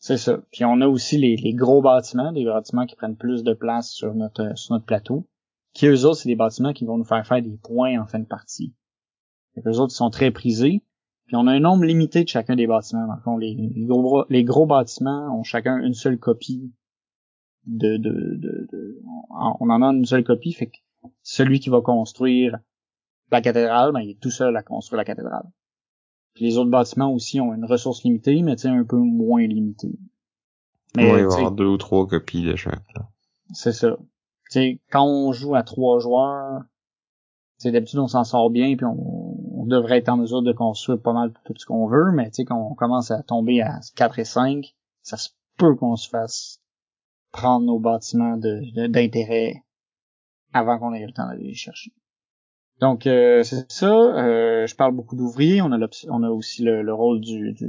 C'est ça. Puis on a aussi les gros bâtiments, des bâtiments qui prennent plus de place sur notre plateau, qui eux autres, c'est des bâtiments qui vont nous faire des points en fin de partie. Et eux autres, ils sont très prisés. Puis on a un nombre limité de chacun des bâtiments. Dans le fond, les gros bâtiments ont chacun une seule copie on en a une seule copie, fait que celui qui va construire la cathédrale, ben il est tout seul à construire la cathédrale. Puis les autres bâtiments aussi ont une ressource limitée, mais un peu moins limitée. Mais il va y avoir 2 ou 3 copies de chaque. C'est ça. T'sais, quand on joue à 3 joueurs, d'habitude on s'en sort bien, puis on devrait être en mesure de construire pas mal tout ce qu'on veut, mais quand on commence à tomber à 4 et 5, ça se peut qu'on se fasse prendre nos bâtiments d'intérêt avant qu'on ait le temps d'aller les chercher. Donc c'est ça. Je parle beaucoup d'ouvriers. On a aussi le rôle du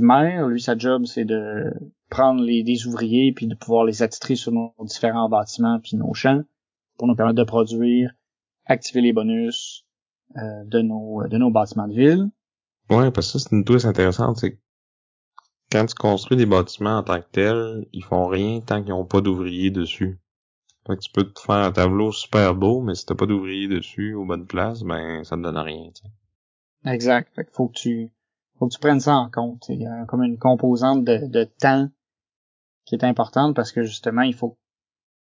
maire. Lui, sa job, c'est de prendre des ouvriers puis de pouvoir les attitrer sur nos différents bâtiments puis nos champs pour nous permettre de produire, activer les bonus de nos bâtiments de ville. Ouais, parce que ça c'est une twist intéressante. C'est quand tu construis des bâtiments en tant que tels, ils font rien tant qu'ils n'ont pas d'ouvriers dessus. Fait que tu peux te faire un tableau super beau, mais si t'as pas d'ouvriers dessus aux bonnes places, ben ça te donne rien. T'sais. Exact. Fait que faut que tu prennes ça en compte. Il y a comme une composante de temps qui est importante parce que justement, il faut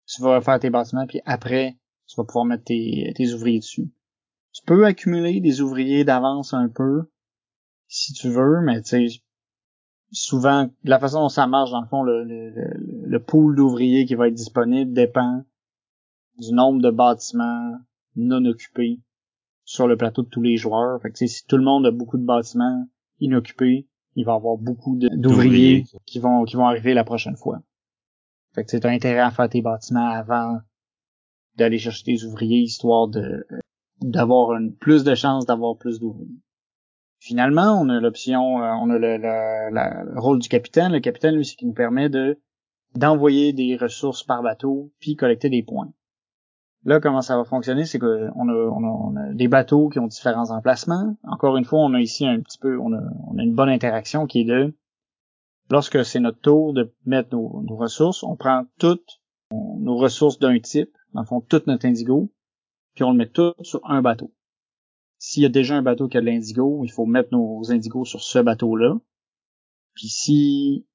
tu vas faire tes bâtiments, puis après, tu vas pouvoir mettre tes ouvriers dessus. Tu peux accumuler des ouvriers d'avance un peu si tu veux, mais souvent, la façon dont ça marche, dans le fond, le pool d'ouvriers qui va être disponible dépend du nombre de bâtiments non occupés sur le plateau de tous les joueurs. Fait que si tout le monde a beaucoup de bâtiments inoccupés, il va y avoir beaucoup d'ouvriers qui vont arriver la prochaine fois. Fait que c'est intérêt à faire tes bâtiments avant d'aller chercher des ouvriers, histoire de d'avoir plus de chances d'avoir plus d'ouvriers. Finalement, on a l'option, on a le rôle du capitaine. Le capitaine, lui, c'est qui nous permet d'envoyer des ressources par bateau puis collecter des points. Là, comment ça va fonctionner, c'est que on a des bateaux qui ont différents emplacements. Encore une fois, on a ici un petit peu, on a une bonne interaction qui est de, lorsque c'est notre tour de mettre nos ressources, on prend toutes nos ressources d'un type, dans le fond, toute notre indigo, puis on le met tout sur un bateau. S'il y a déjà un bateau qui a de l'indigo, il faut mettre nos indigos sur ce bateau-là. Puis si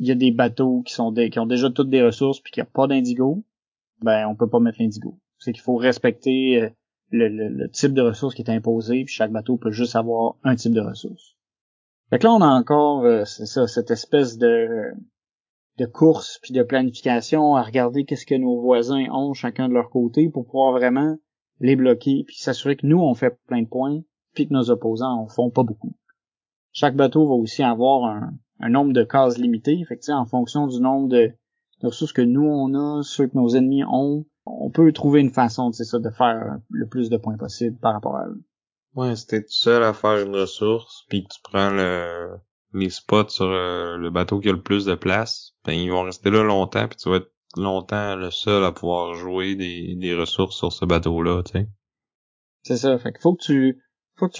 il y a des bateaux qui ont déjà toutes des ressources puis qu'il n'y a pas d'indigo, ben on peut pas mettre l'indigo. C'est qu'il faut respecter le type de ressources qui est imposé, puis chaque bateau peut juste avoir un type de ressource. Fait que là, on a encore c'est ça, cette espèce de course puis de planification à regarder qu'est-ce que nos voisins ont chacun de leur côté pour pouvoir vraiment les bloquer puis s'assurer que nous, on fait plein de points puis que nos opposants en font pas beaucoup. Chaque bateau va aussi avoir un nombre de cases limitées. Fait que, en fonction du nombre de ressources que nous, on a, ceux que nos ennemis ont, on peut trouver une façon, c'est ça, de faire le plus de points possible par rapport à eux. Ouais, si t'es tout seul à faire une ressource puis que tu prends les spots sur le bateau qui a le plus de place, ben ils vont rester là longtemps puis tu vas être longtemps le seul à pouvoir jouer des ressources sur ce bateau-là, tu sais. C'est ça, fait que faut que tu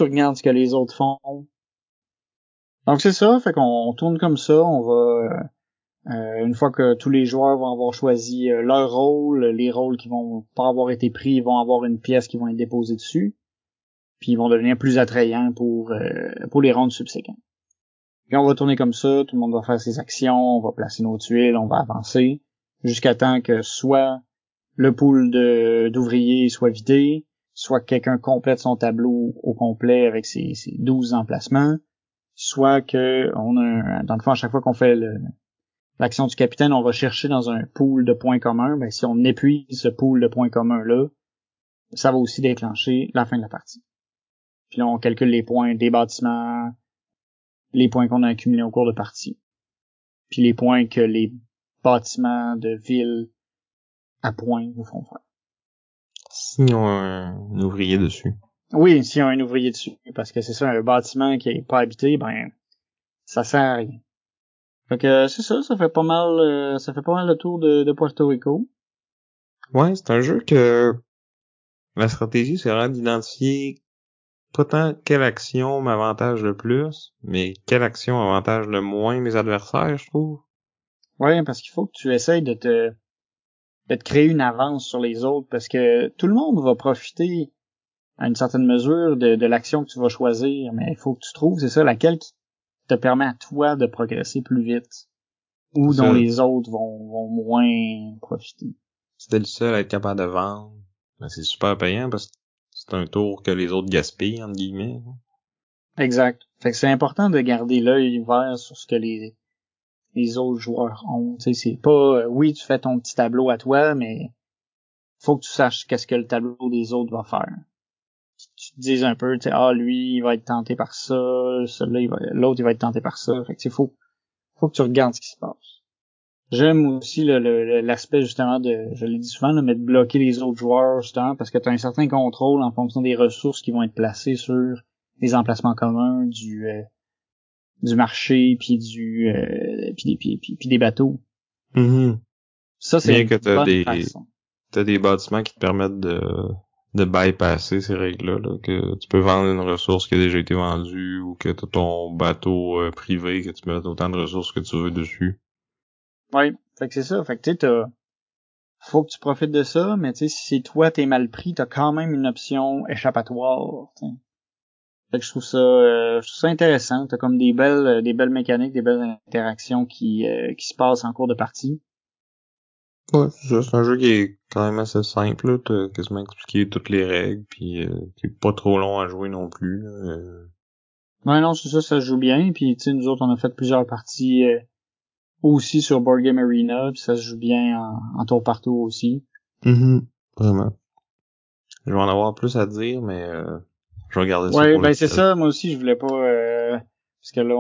regardes ce que les autres font. Donc c'est ça, fait qu'on tourne comme ça, on va une fois que tous les joueurs vont avoir choisi leur rôle, les rôles qui vont pas avoir été pris, ils vont avoir une pièce qui vont être déposée dessus, puis ils vont devenir plus attrayants pour les rondes subséquentes. Puis on va tourner comme ça, tout le monde va faire ses actions, on va placer nos tuiles, on va avancer, jusqu'à temps que soit le pool d'ouvriers soit vidé, soit que quelqu'un complète son tableau au complet avec ses 12 emplacements, soit que on a dans le fond à chaque fois qu'on fait l'action du capitaine, on va chercher dans un pool de points communs. Ben si on épuise ce pool de points communs là, ça va aussi déclencher la fin de la partie. Puis là on calcule les points des bâtiments, les points qu'on a accumulés au cours de partie, puis les points que les bâtiments de ville à points nous font faire. Si on a un ouvrier dessus. Oui, si on a un ouvrier dessus, parce que c'est ça, un bâtiment qui est pas habité, ben ça sert à rien. Fait que c'est ça, ça fait pas mal le tour de Puerto Rico. Ouais, c'est un jeu que la stratégie c'est vraiment d'identifier pas tant quelle action m'avantage le plus, mais quelle action avantage le moins mes adversaires, je trouve. Ouais, parce qu'il faut que tu essayes de te créer une avance sur les autres, parce que tout le monde va profiter à une certaine mesure de l'action que tu vas choisir, mais il faut que tu trouves, c'est ça, laquelle qui te permet à toi de progresser plus vite, ou dont les autres vont moins profiter. Si t'es le seul à être capable de vendre, ben c'est super payant, parce que c'est un tour que les autres gaspillent, entre guillemets. Exact. Fait que c'est important de garder l'œil ouvert sur ce que les autres joueurs ont. Tu sais, c'est pas, oui, tu fais ton petit tableau à toi, mais faut que tu saches qu'est-ce que le tableau des autres va faire. Tu te dises un peu, tu sais, lui, il va être tenté par ça, l'autre, il va être tenté par ça. Fait que c'est faux. Faut que tu regardes ce qui se passe. J'aime aussi l'aspect, justement, je l'ai dit souvent, mais de bloquer les autres joueurs, justement, parce que tu as un certain contrôle en fonction des ressources qui vont être placées sur les emplacements communs du marché, puis des bateaux. Mm-hmm. Ça, c'est bien que t'as des bâtiments qui te permettent de bypasser ces règles-là, là, que tu peux vendre une ressource qui a déjà été vendue ou que t'as ton bateau privé, que tu mets autant de ressources que tu veux dessus. Ouais, fait que c'est ça. Fait que tu sais, faut que tu profites de ça, mais tu sais, si toi t'es mal pris, t'as quand même une option échappatoire. T'sais. Fait que je trouve ça intéressant. T'as comme des belles mécaniques, des belles interactions qui se passent en cours de partie. Ouais, c'est un jeu qui est quand même assez simple, là. T'as quasiment expliqué toutes les règles, puis qui est pas trop long à jouer non plus. Ouais, non, c'est ça se joue bien, puis tu sais, nous autres, on a fait plusieurs parties aussi sur Board Game Arena, puis ça se joue bien en tour par tour aussi. Mm-hmm. Vraiment. Je vais en avoir plus à dire, mais je vais garder ça pour ben c'est ça, moi aussi, je voulais pas... parce que là,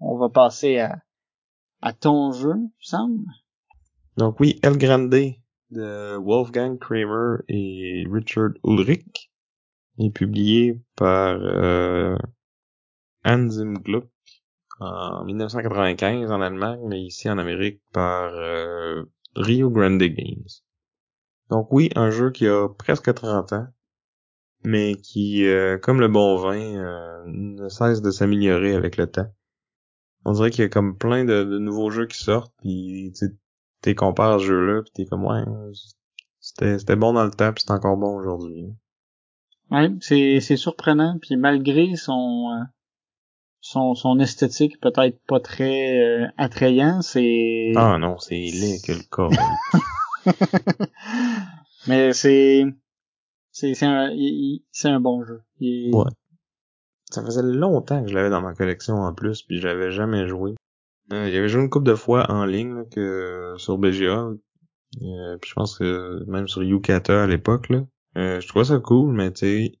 on va passer à ton jeu, il me semble. Donc oui, El Grande de Wolfgang Kramer et Richard Ulrich est publié par Anzim Gluck en 1995 en Allemagne, mais ici en Amérique par Rio Grande Games. Donc oui, un jeu qui a presque 30 ans, mais qui, comme le bon vin, ne cesse de s'améliorer avec le temps. On dirait qu'il y a comme plein de nouveaux jeux qui sortent, pis t'es comparé à ce jeu-là, pis t'es comme, ouais, c'était bon dans le temps, pis c'est encore bon aujourd'hui. Ouais, c'est surprenant, puis malgré son esthétique peut-être pas très attrayant, c'est... Ah non, c'est laid que le corps. Mais c'est un bon jeu. Ouais. Ça faisait longtemps que je l'avais dans ma collection en plus, puis je l'avais jamais joué. J'avais joué une couple de fois en ligne là, que sur BGA, puis je pense que même sur Yucata à l'époque là. Je trouvais ça cool, mais tu sais,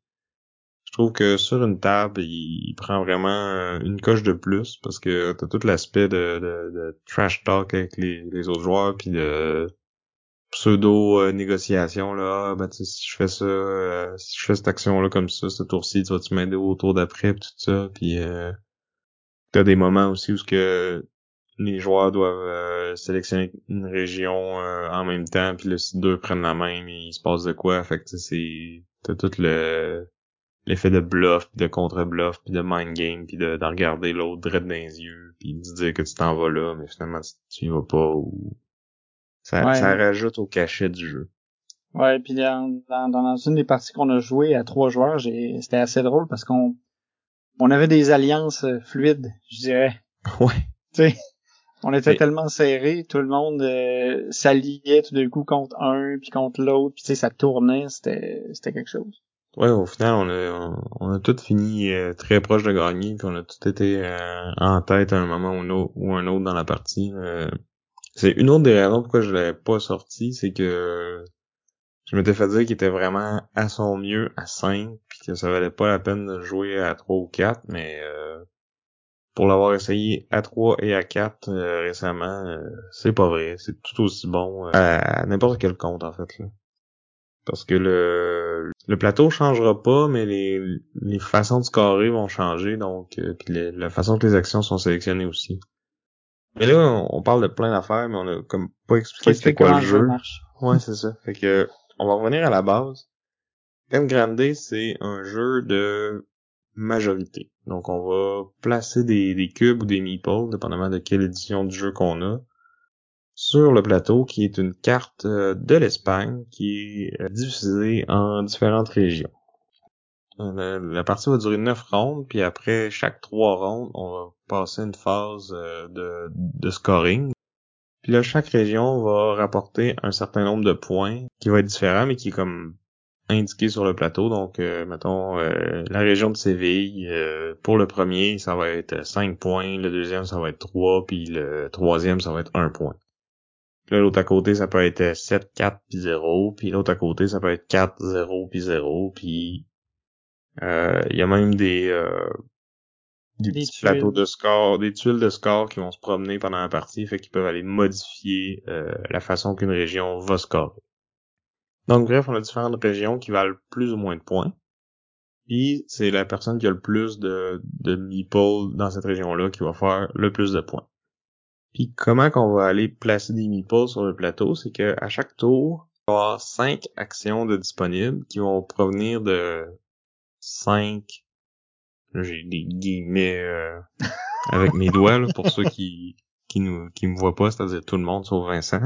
je trouve que sur une table, il prend vraiment une coche de plus parce que t'as tout l'aspect de trash talk avec les autres joueurs, puis de pseudo-négociation, là, ah, ben, tu sais, si je fais ça, si je fais cette action-là comme ça, ce tour-ci, tu vas-tu m'aider au tour d'après, pis tout ça, pis t'as des moments aussi où ce que les joueurs doivent sélectionner une région en même temps, pis là, si deux prennent la même, il se passe de quoi, fait que, tu sais, t'as tout l'effet de bluff, pis de contre-bluff, pis de mind game, pis d'en regarder l'autre direct dans les yeux, pis de dire que tu t'en vas là, mais finalement, tu y vas pas, ou... Ça rajoute au cachet du jeu. Ouais, puis dans une des parties qu'on a joué à 3 joueurs, c'était assez drôle parce qu'on avait des alliances fluides, je dirais. Ouais. Tu sais, on était tellement serrés, tout le monde s'alliait tout d'un coup contre un puis contre l'autre, puis tu sais ça tournait, c'était quelque chose. Ouais, au final on a tous fini très proche de gagner, puis on a tous été en tête à un moment ou un autre dans la partie. C'est une autre des raisons pourquoi je l'avais pas sorti, c'est que je m'étais fait dire qu'il était vraiment à son mieux à 5, puis que ça valait pas la peine de jouer à 3 ou 4, mais pour l'avoir essayé à 3 et à 4 récemment, c'est pas vrai, c'est tout aussi bon à n'importe quel compte en fait là. Parce que le plateau changera pas, mais les façons de scorer vont changer, donc puis la façon que les actions sont sélectionnées aussi. Mais là, on parle de plein d'affaires, mais on a comme pas expliqué c'était quoi le jeu. Ouais, c'est ça. Fait que, on va revenir à la base. El Grande, c'est un jeu de majorité. Donc, on va placer des cubes ou des meeples, dépendamment de quelle édition du jeu qu'on a, sur le plateau, qui est une carte de l'Espagne, qui est diffusée en différentes régions. La partie va durer 9 rondes, puis après chaque 3 rondes, on va passer une phase de scoring. Puis là, chaque région va rapporter un certain nombre de points qui va être différent, mais qui est comme indiqué sur le plateau. Donc, mettons, la région de Séville, pour le premier, ça va être 5 points, le deuxième, ça va être 3, puis le troisième, ça va être 1 point. Puis là, l'autre à côté, ça peut être 7, 4, puis 0, puis l'autre à côté, ça peut être 4, 0, puis 0, puis... il y a même des petits tuiles. Plateaux de score, des tuiles de score qui vont se promener pendant la partie, fait qu'ils peuvent aller modifier la façon qu'une région va scorer. Donc bref, on a différentes régions qui valent plus ou moins de points. Puis c'est la personne qui a le plus de meeples dans cette région-là qui va faire le plus de points. Puis comment qu'on va aller placer des meeples sur le plateau, c'est que à chaque tour, il va y avoir 5 actions de disponibles qui vont provenir de 5, là, j'ai des guillemets avec mes doigts là, pour ceux qui me voient pas, c'est-à-dire tout le monde sauf Vincent.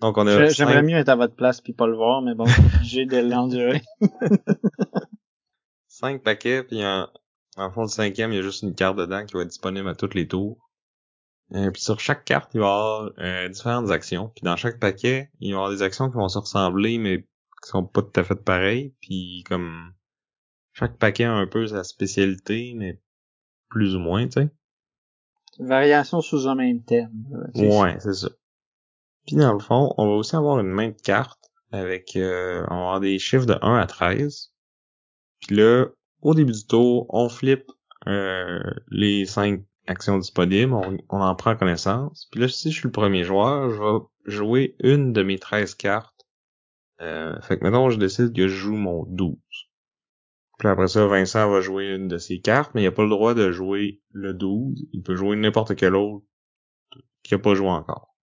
Donc on a j'aimerais mieux être à votre place puis pas le voir, mais bon, j'ai de l'endurer. 5 paquets, puis en fond le 5e, il y a juste une carte dedans qui va être disponible à tous les tours. Puis sur chaque carte, il va y avoir différentes actions. Puis dans chaque paquet, il va y avoir des actions qui vont se ressembler, mais qui sont pas tout à fait pareils, puis comme chaque paquet a un peu sa spécialité, mais plus ou moins, tu sais. Variation sous un même thème. Ouais, c'est ça. Puis dans le fond, on va aussi avoir une main de cartes avec on va avoir des chiffres de 1 à 13. Puis là, au début du tour, on flippe les 5 actions disponibles, on en prend connaissance. Puis là, si je suis le premier joueur, je vais jouer une de mes 13 cartes. Fait que maintenant, je décide que je joue mon 12. Puis après ça, Vincent va jouer une de ses cartes, mais il n'a pas le droit de jouer le 12. Il peut jouer n'importe quel autre qui n'a pas joué encore.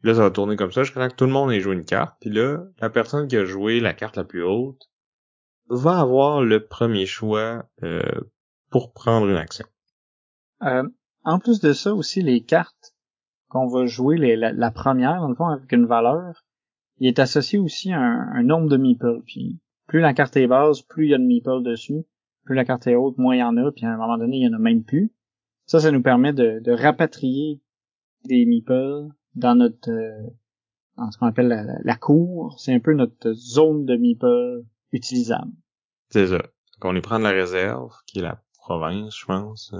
Puis là, ça va tourner comme ça jusqu'à temps que tout le monde ait joué une carte. Puis là, la personne qui a joué la carte la plus haute va avoir le premier choix pour prendre une action. En plus de ça aussi, les cartes qu'on va jouer, la première, dans le fond, avec une valeur, il est associé aussi à un nombre de meeples. Puis plus la carte est basse, plus il y a de meeples dessus. Plus la carte est haute, moins il y en a. Puis à un moment donné, il y en a même plus. Ça nous permet de rapatrier des meeples dans notre dans ce qu'on appelle la cour. C'est un peu notre zone de meeples utilisable. C'est ça. On les prend de la réserve, qui est la province, je pense.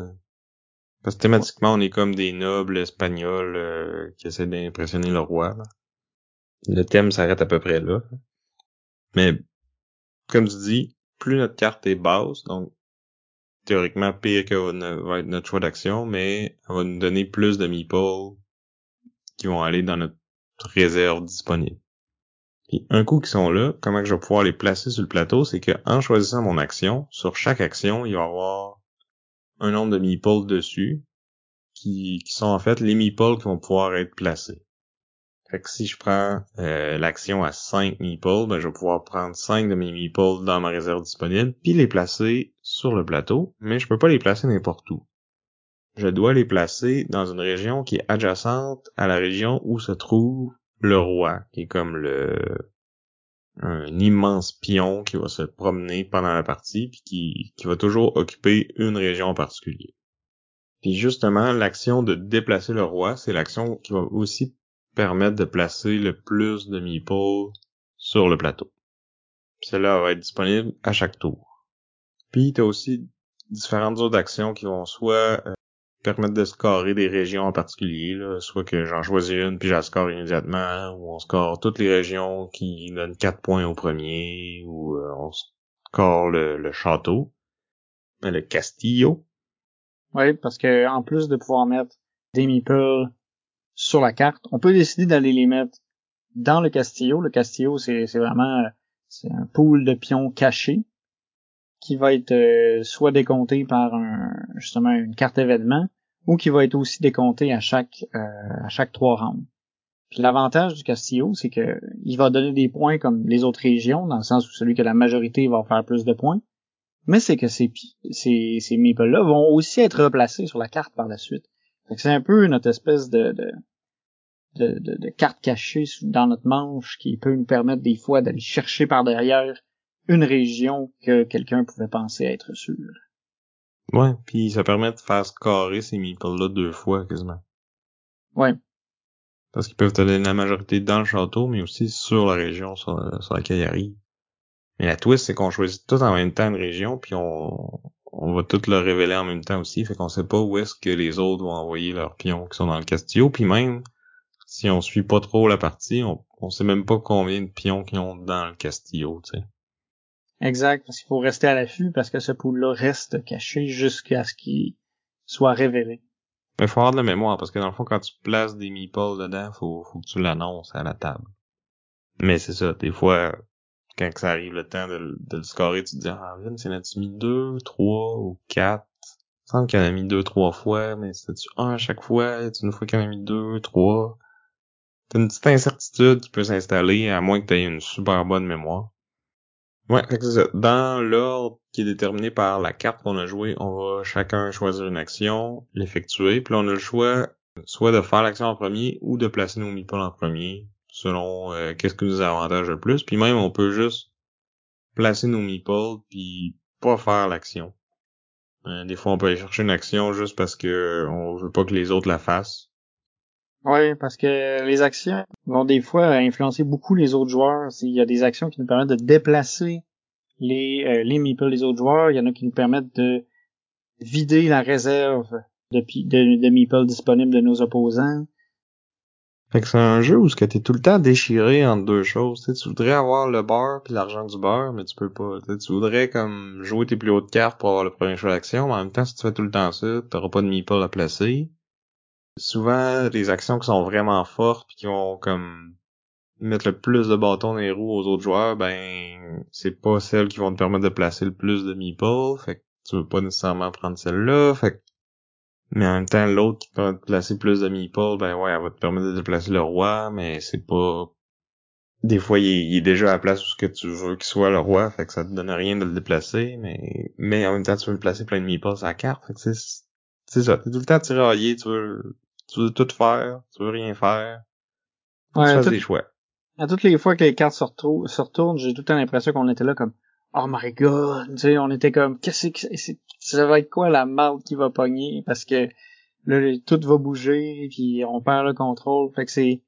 Parce que thématiquement, on est comme des nobles espagnols qui essaient d'impressionner le roi. Là. Le thème s'arrête à peu près là. Mais, comme tu dis, plus notre carte est basse, donc théoriquement pire que va être notre choix d'action, mais elle va nous donner plus de meeples qui vont aller dans notre réserve disponible. Et un coup qu'ils sont là, comment que je vais pouvoir les placer sur le plateau, c'est que en choisissant mon action, sur chaque action, il va y avoir un nombre de meeples dessus, qui sont en fait les meeples qui vont pouvoir être placés. Fait que si je prends l'action à 5 meeples, ben je vais pouvoir prendre 5 de mes meeples dans ma réserve disponible, puis les placer sur le plateau, mais je peux pas les placer n'importe où. Je dois les placer dans une région qui est adjacente à la région où se trouve le roi, qui est comme un immense pion qui va se promener pendant la partie, puis qui va toujours occuper une région en particulier. Puis justement, l'action de déplacer le roi, c'est l'action qui va aussi permettre de placer le plus de meeples sur le plateau. Puis celle-là va être disponible à chaque tour. Puis t'as aussi différentes autres actions qui vont soit permettre de scorer des régions en particulier, là, soit que j'en choisis une puis je la score immédiatement, ou on score toutes les régions qui donnent 4 points au premier, ou on score le château, le castillo. Oui, parce que en plus de pouvoir mettre des meeples sur la carte, on peut décider d'aller les mettre dans le castillo. Le castillo, c'est un pool de pions cachés, qui va être soit décompté par justement une carte événement, ou qui va être aussi décompté à chaque 3 rounds. Puis l'avantage du Castillo, c'est que il va donner des points comme les autres régions, dans le sens où celui que la majorité va faire plus de points, mais c'est que ces meeples-là vont aussi être replacés sur la carte par la suite. Fait que c'est un peu notre espèce de carte cachée dans notre manche qui peut nous permettre des fois d'aller chercher par derrière une région que quelqu'un pouvait penser être sûre. Ouais, puis ça permet de faire scorer ces meeples-là 2 fois, quasiment. Ouais. Parce qu'ils peuvent te donner la majorité dans le château, mais aussi sur la région sur laquelle ils arrivent. Mais la twist, c'est qu'on choisit tout en même temps une région, puis on va tout le révéler en même temps aussi, fait qu'on sait pas où est-ce que les autres vont envoyer leurs pions qui sont dans le castillo, puis même, si on suit pas trop la partie, on sait même pas combien de pions qu'ils ont dans le castillo, tu sais. Exact, parce qu'il faut rester à l'affût, parce que ce pool-là reste caché jusqu'à ce qu'il soit révélé. Mais faut avoir de la mémoire, parce que dans le fond, quand tu places des meeples dedans, faut que tu l'annonces à la table. Mais c'est ça, des fois, quand ça arrive le temps de le scorer, tu te dis, Vince, il en a-tu mis 2, 3 ou 4? Il semble qu'il en a mis 2, 3 fois, mais c'était-tu 1 à chaque fois? C'est une fois qu'il en a mis 2, 3? T'as une petite incertitude qui peut s'installer, à moins que t'aies une super bonne mémoire. Ouais, c'est ça. Dans l'ordre qui est déterminé par la carte qu'on a jouée, on va chacun choisir une action, l'effectuer, puis là, on a le choix soit de faire l'action en premier ou de placer nos meeples en premier, selon qu'est-ce qui nous avantage le plus. Puis même, on peut juste placer nos meeples puis pas faire l'action. Des fois, on peut aller chercher une action juste parce que on veut pas que les autres la fassent. Oui, parce que les actions vont des fois influencer beaucoup les autres joueurs. Il y a des actions qui nous permettent de déplacer les meeples des autres joueurs. Il y en a qui nous permettent de vider la réserve de meeples disponibles de nos opposants. Fait que c'est un jeu où ce que t'es tout le temps déchiré entre deux choses. T'sais, tu voudrais avoir le beurre pis l'argent du beurre, mais tu peux pas. T'sais, tu voudrais comme jouer tes plus hautes cartes pour avoir le premier choix d'action, mais en même temps, si tu fais tout le temps ça, t'auras pas de meeple à placer. Souvent, des actions qui sont vraiment fortes pis qui vont comme mettre le plus de bâtons dans les roues aux autres joueurs, ben c'est pas celles qui vont te permettre de placer le plus de meeple. Fait que tu veux pas nécessairement prendre celle-là. Fait que mais en même temps, l'autre qui peut placer plus de meeple, ben ouais, elle va te permettre de déplacer le roi, mais c'est pas... Des fois, il est déjà à la place où ce que tu veux qu'il soit le roi, fait que ça te donne rien de le déplacer, mais en même temps, tu veux placer plein de meeple sur la carte, fait que c'est ça. T'es tout le temps tiraillé, tu veux tout faire, tu veux rien faire. Ouais, tu fais des choix. À toutes les fois que les cartes se retournent, j'ai tout le temps l'impression qu'on était là comme... Oh my god, tu sais, on était comme, qu'est-ce que ça va être quoi la marde qui va pogner, parce que là, tout va bouger, puis on perd le contrôle, fait que c'est...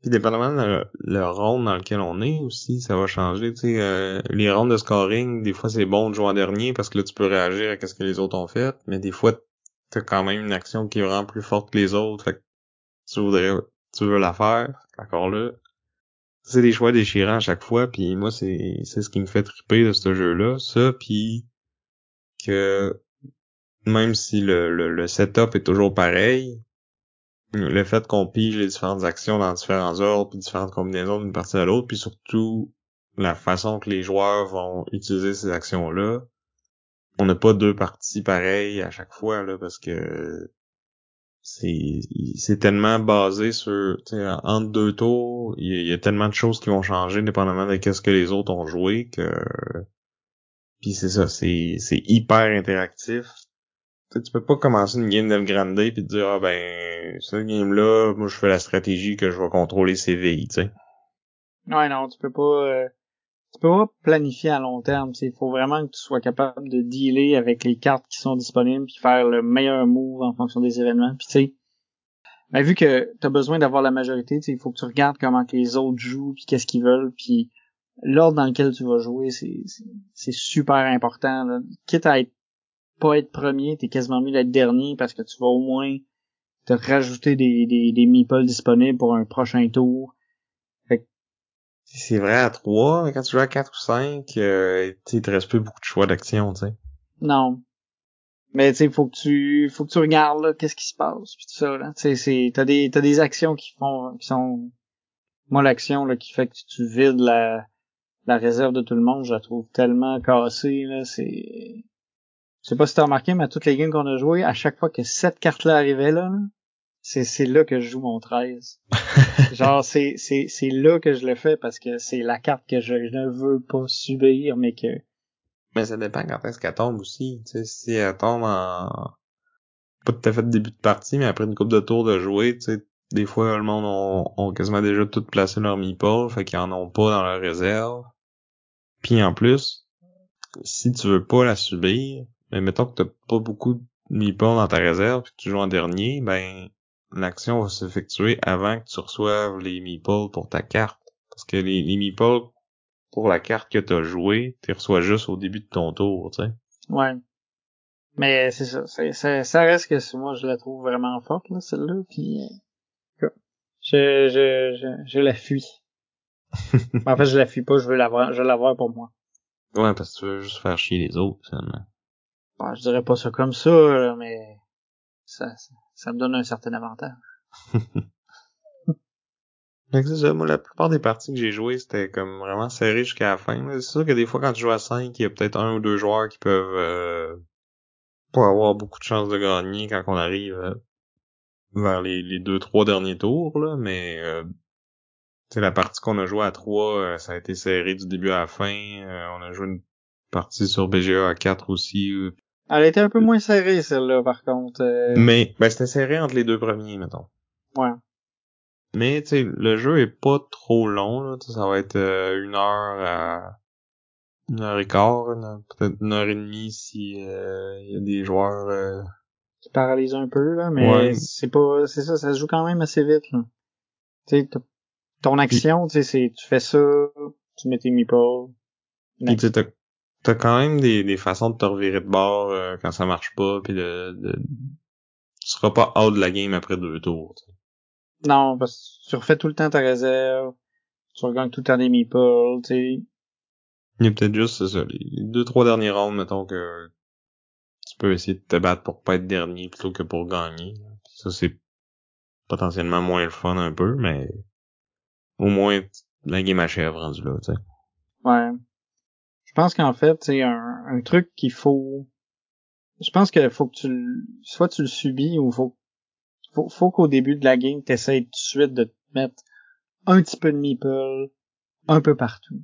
Puis dépendamment de le round dans lequel on est aussi, ça va changer, tu sais, les rounds de scoring, des fois c'est bon de jouer en dernier, parce que là tu peux réagir à ce que les autres ont fait, mais des fois t'as quand même une action qui est vraiment plus forte que les autres, fait que tu veux la faire, encore là. C'est des choix déchirants à chaque fois, puis moi c'est ce qui me fait triper de ce jeu-là, ça, puis que même si le setup est toujours pareil, le fait qu'on pige les différentes actions dans différents ordres, puis différentes combinaisons d'une partie à l'autre, puis surtout la façon que les joueurs vont utiliser ces actions-là, on n'a pas deux parties pareilles à chaque fois là, parce que c'est tellement basé sur, tu sais, entre deux tours, il y a tellement de choses qui vont changer dépendamment de qu'est-ce que les autres ont joué que, puis c'est ça, c'est hyper interactif. Tu peux pas commencer une game d'El Grande puis te dire, ah ben, cette game-là, moi je fais la stratégie que je vais contrôler CVI, tu sais. Ouais, non, tu peux pas planifier à long terme, il faut vraiment que tu sois capable de dealer avec les cartes qui sont disponibles puis faire le meilleur move en fonction des événements. Puis tu sais, ben, vu que t'as besoin d'avoir la majorité, il faut que tu regardes comment que les autres jouent puis qu'est-ce qu'ils veulent, puis l'ordre dans lequel tu vas jouer, c'est super important là. Quitte à pas être premier, t'es quasiment mieux d'être dernier parce que tu vas au moins te rajouter des meeples disponibles pour un prochain tour. C'est vrai à 3, mais quand tu joues à 4 ou 5, il te reste plus beaucoup de choix d'action, tu sais. Non. Mais tu sais, faut que tu regardes là, qu'est-ce qui se passe puis tout ça là. Tu sais, t'as des actions qui sont moi l'action là qui fait que tu vides la réserve de tout le monde, je la trouve tellement cassée là, c'est... Je sais pas si t'as remarqué, mais à toutes les games qu'on a jouées, à chaque fois que cette carte là arrivait là, c'est là que je joue mon 13. Genre, c'est là que je le fais parce que c'est la carte que je ne veux pas subir, mais que... Mais ça dépend quand est-ce qu'elle tombe aussi. Tu sais, si elle tombe en... Pas tout à fait début de partie, mais après une couple de tours de jouer, tu sais, des fois, le monde ont quasiment déjà tout placé leur meeple, fait qu'ils en ont pas dans leur réserve. Puis en plus, si tu veux pas la subir, mais mettons que t'as pas beaucoup de meeple dans ta réserve, puis que tu joues en dernier, ben... L'action va s'effectuer avant que tu reçoives les meeples pour ta carte. Parce que les meeples pour la carte que t'as jouée, tu les reçois juste au début de ton tour, tu sais. Ouais. Mais c'est ça. Ça reste que moi, je la trouve vraiment forte, là, celle-là. Puis, je la fuis. En fait, je la fuis pas, je veux l'avoir pour moi. Ouais, parce que tu veux juste faire chier les autres, finalement. Bon, je dirais pas ça comme ça, là, mais... Ça me donne un certain avantage. Donc c'est ça, moi, la plupart des parties que j'ai jouées, c'était comme vraiment serré jusqu'à la fin. Mais c'est sûr que des fois, quand tu joues à 5, il y a peut-être un ou deux joueurs qui peuvent pas avoir beaucoup de chances de gagner quand on arrive vers les 2-3 derniers tours, là, mais c'est la partie qu'on a jouée à 3, ça a été serré du début à la fin. On a joué une partie sur BGA à 4 aussi. Elle était un peu moins serrée, celle-là, par contre. Mais, ben, c'était serré entre les deux premiers, mettons. Ouais. Mais, tu sais, le jeu est pas trop long, là. Ça va être une heure et quart, peut-être 1h30 si y a des joueurs... Qui paralysent un peu, là, mais ouais. Ça se joue quand même assez vite, là. Tu sais, ton action, tu sais, c'est, tu fais ça, tu mets tes meeples. Puis tu t'as quand même des façons de te revirer de bord quand ça marche pas, puis tu seras pas out de la game après 2 tours. T'sais. Non, parce que tu refais tout le temps ta réserve, tu regagnes tout le temps des meeples, tu sais. Il y a peut-être juste, c'est ça, les 2-3 derniers rounds, mettons que tu peux essayer de te battre pour pas être dernier plutôt que pour gagner. Ça, c'est potentiellement moins le fun un peu, mais au moins, la game achève rendu là, tu sais. Ouais. Je pense qu'en fait, c'est un truc qu'il faut... Je pense qu'il faut que tu... Soit tu le subis ou faut qu'au début de la game, t'essayes tout de suite de te mettre un petit peu de meeple un peu partout.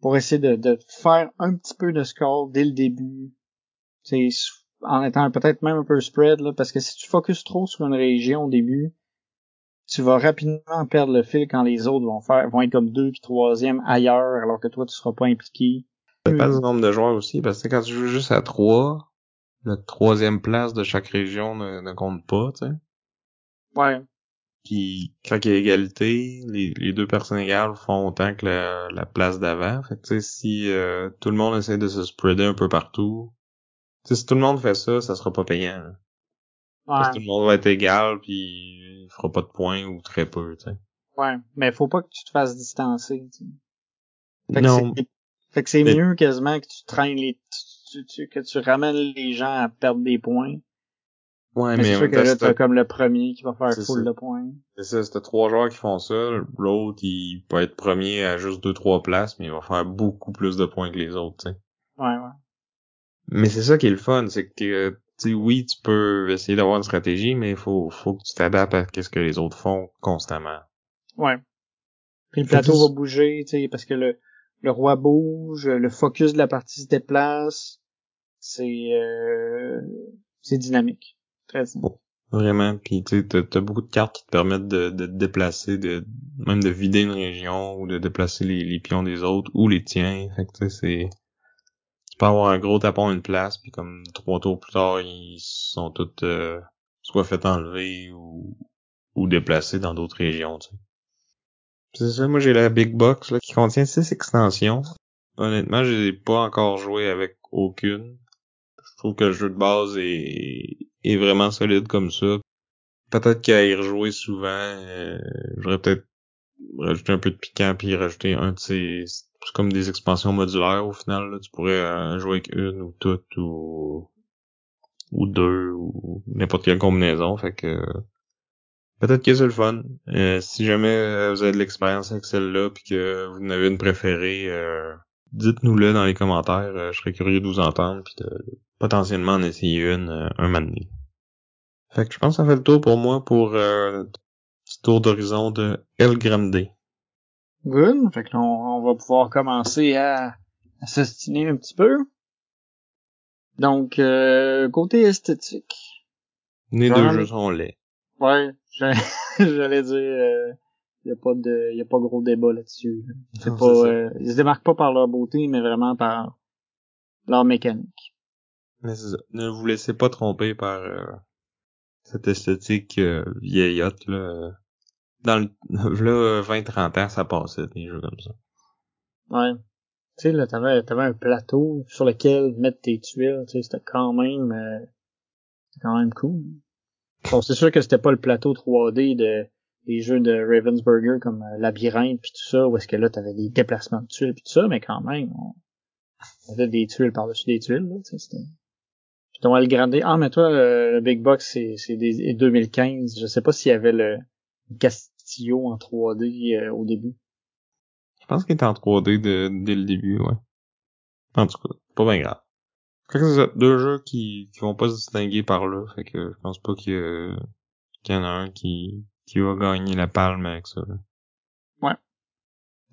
Pour essayer de faire un petit peu de score dès le début. C'est en étant peut-être même un peu spread, là, parce que si tu focuses trop sur une région au début, tu vas rapidement perdre le fil quand les autres vont être comme 2e puis 3e ailleurs, alors que toi, tu seras pas impliqué. Ça dépend du nombre de joueurs aussi, parce que quand tu joues juste à 3, la 3e place de chaque région ne compte pas, tu sais. Ouais. Puis quand il y a égalité, les deux personnes égales font autant que la place d'avant. Fait que tu sais, si tout le monde essaie de se spreader un peu partout, tu sais, si tout le monde fait ça, ça sera pas payant. Hein. Ouais. Parce que tout le monde va être égal, puis il fera pas de points ou très peu, tu sais. Ouais, mais faut pas que tu te fasses distancer, tu sais. Fait que non. Fait que c'est mais... mieux quasiment que tu traînes que tu ramènes les gens à perdre des points. Ouais, mais c'est sûr que là, t'as comme le premier qui va faire full de points. C'est ça, c'est 3 joueurs qui font ça. L'autre, il peut être premier à juste 2-3 places, mais il va faire beaucoup plus de points que les autres, tu sais. Ouais, ouais. Mais c'est ça qui est le fun, c'est que, tu sais, oui, tu peux essayer d'avoir une stratégie, mais faut que tu t'adaptes à ce que les autres font constamment. Ouais. Puis le plateau va bouger, tu sais, parce que le roi bouge, le focus de la partie se déplace. C'est dynamique. Très bon, vraiment, puis tu sais, t'as beaucoup de cartes qui te permettent de te déplacer, même de vider une région, ou de déplacer les pions des autres, ou les tiens, fait que tu sais, tu peux avoir un gros tapon à une place, puis comme 3 tours plus tard, ils sont tous soit fait enlever, ou déplacés dans d'autres régions, tu sais. C'est ça, moi j'ai la Big Box, là, qui contient 6 extensions. Honnêtement, je les ai pas encore joué avec aucune. Je trouve que le jeu de base est vraiment solide comme ça. Peut-être qu'à y rejouer souvent, j'aurais peut-être rajouté un peu de piquant puis rajouter un de ces... C'est comme des expansions modulaires au final. Là. Tu pourrais jouer avec une ou toutes ou deux ou n'importe quelle combinaison. Fait que peut-être que c'est le fun. Si jamais vous avez de l'expérience avec celle-là puis que vous en avez une préférée, dites-nous-le dans les commentaires. Je serais curieux de vous entendre puis de potentiellement en essayer une un moment donné. Fait que je pense que ça fait le tour pour moi pour petit tour d'horizon de El Grande. Good, fait que là, on va pouvoir commencer à s'ostiner un petit peu. Donc, côté esthétique. Les deux jeux sont laids. Ouais, j'allais dire, y a pas gros débat là-dessus. Ils se démarquent pas par leur beauté, mais vraiment par leur mécanique. Mais c'est ça. Ne vous laissez pas tromper par cette esthétique vieillotte là. Dans le 20-30 ans, ça passait des jeux comme ça. Ouais. Tu sais là, t'avais un plateau sur lequel mettre tes tuiles, tu sais, c'était quand même cool. Bon, c'est sûr que c'était pas le plateau 3D des jeux de Ravensburger comme Labyrinthe puis tout ça, où est-ce que là t'avais des déplacements de tuiles puis tout ça, mais quand même, on avait des tuiles par-dessus des tuiles, là, tu sais, c'était. Puis elle grandait. Ah, mais toi, le Big Box, c'est des 2015. Je sais pas s'il y avait le Castillo en 3D au début. Je pense qu'il était en 3D dès le début, ouais. En tout cas, pas bien grave. Je crois que c'est deux jeux qui vont pas se distinguer par là, fait que je pense pas qu'il y en a un qui va gagner la palme avec ça, là. Ouais.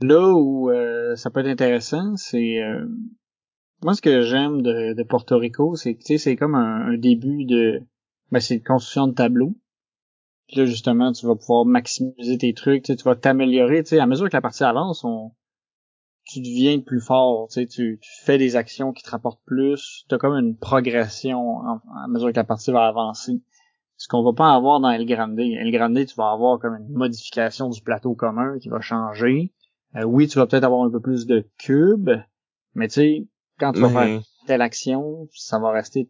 Là où ça peut être intéressant, c'est... moi, ce que j'aime de Puerto Rico, c'est que, tu sais, c'est comme un début de... Ben, c'est une construction de tableau. Puis là, justement, tu vas pouvoir maximiser tes trucs, tu vas t'améliorer, tu sais, à mesure que la partie avance, tu deviens plus fort, tu sais, tu fais des actions qui te rapportent plus, t'as comme une progression à mesure que la partie va avancer. Ce qu'on va pas avoir dans El Grande. El Grande, tu vas avoir comme une modification du plateau commun qui va changer. Oui, tu vas peut-être avoir un peu plus de cubes, mais tu sais, quand tu vas faire telle action, ça va rester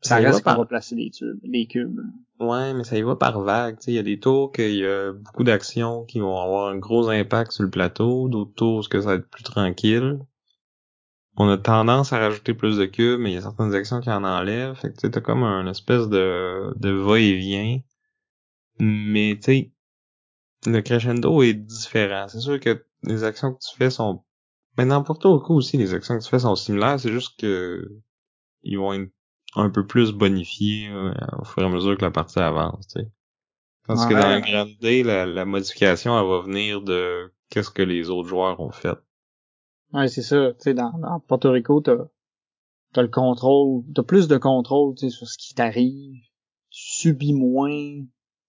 Ça reste qu'on va placer des cubes. Ouais, mais ça y va par vague. Il y a des tours qu'il y a beaucoup d'actions qui vont avoir un gros impact sur le plateau, d'autres tours que ça va être plus tranquille. On a tendance à rajouter plus de cubes, mais il y a certaines actions qui en enlèvent. Fait que tu sais, t'as comme une espèce de va-et-vient. Mais tu sais, le crescendo est différent. C'est sûr que les actions que tu fais sont... Mais n'importe quoi aussi, les actions que tu fais sont similaires. C'est juste que ils vont être un peu plus bonifié au fur et à mesure que la partie avance, tu sais. Parce que dans le Grande, la modification, elle va venir de qu'est-ce que les autres joueurs ont fait. Ouais, c'est ça. Tu sais, dans Puerto Rico, t'as le contrôle, t'as plus de contrôle, tu sais, sur ce qui t'arrive. Tu subis moins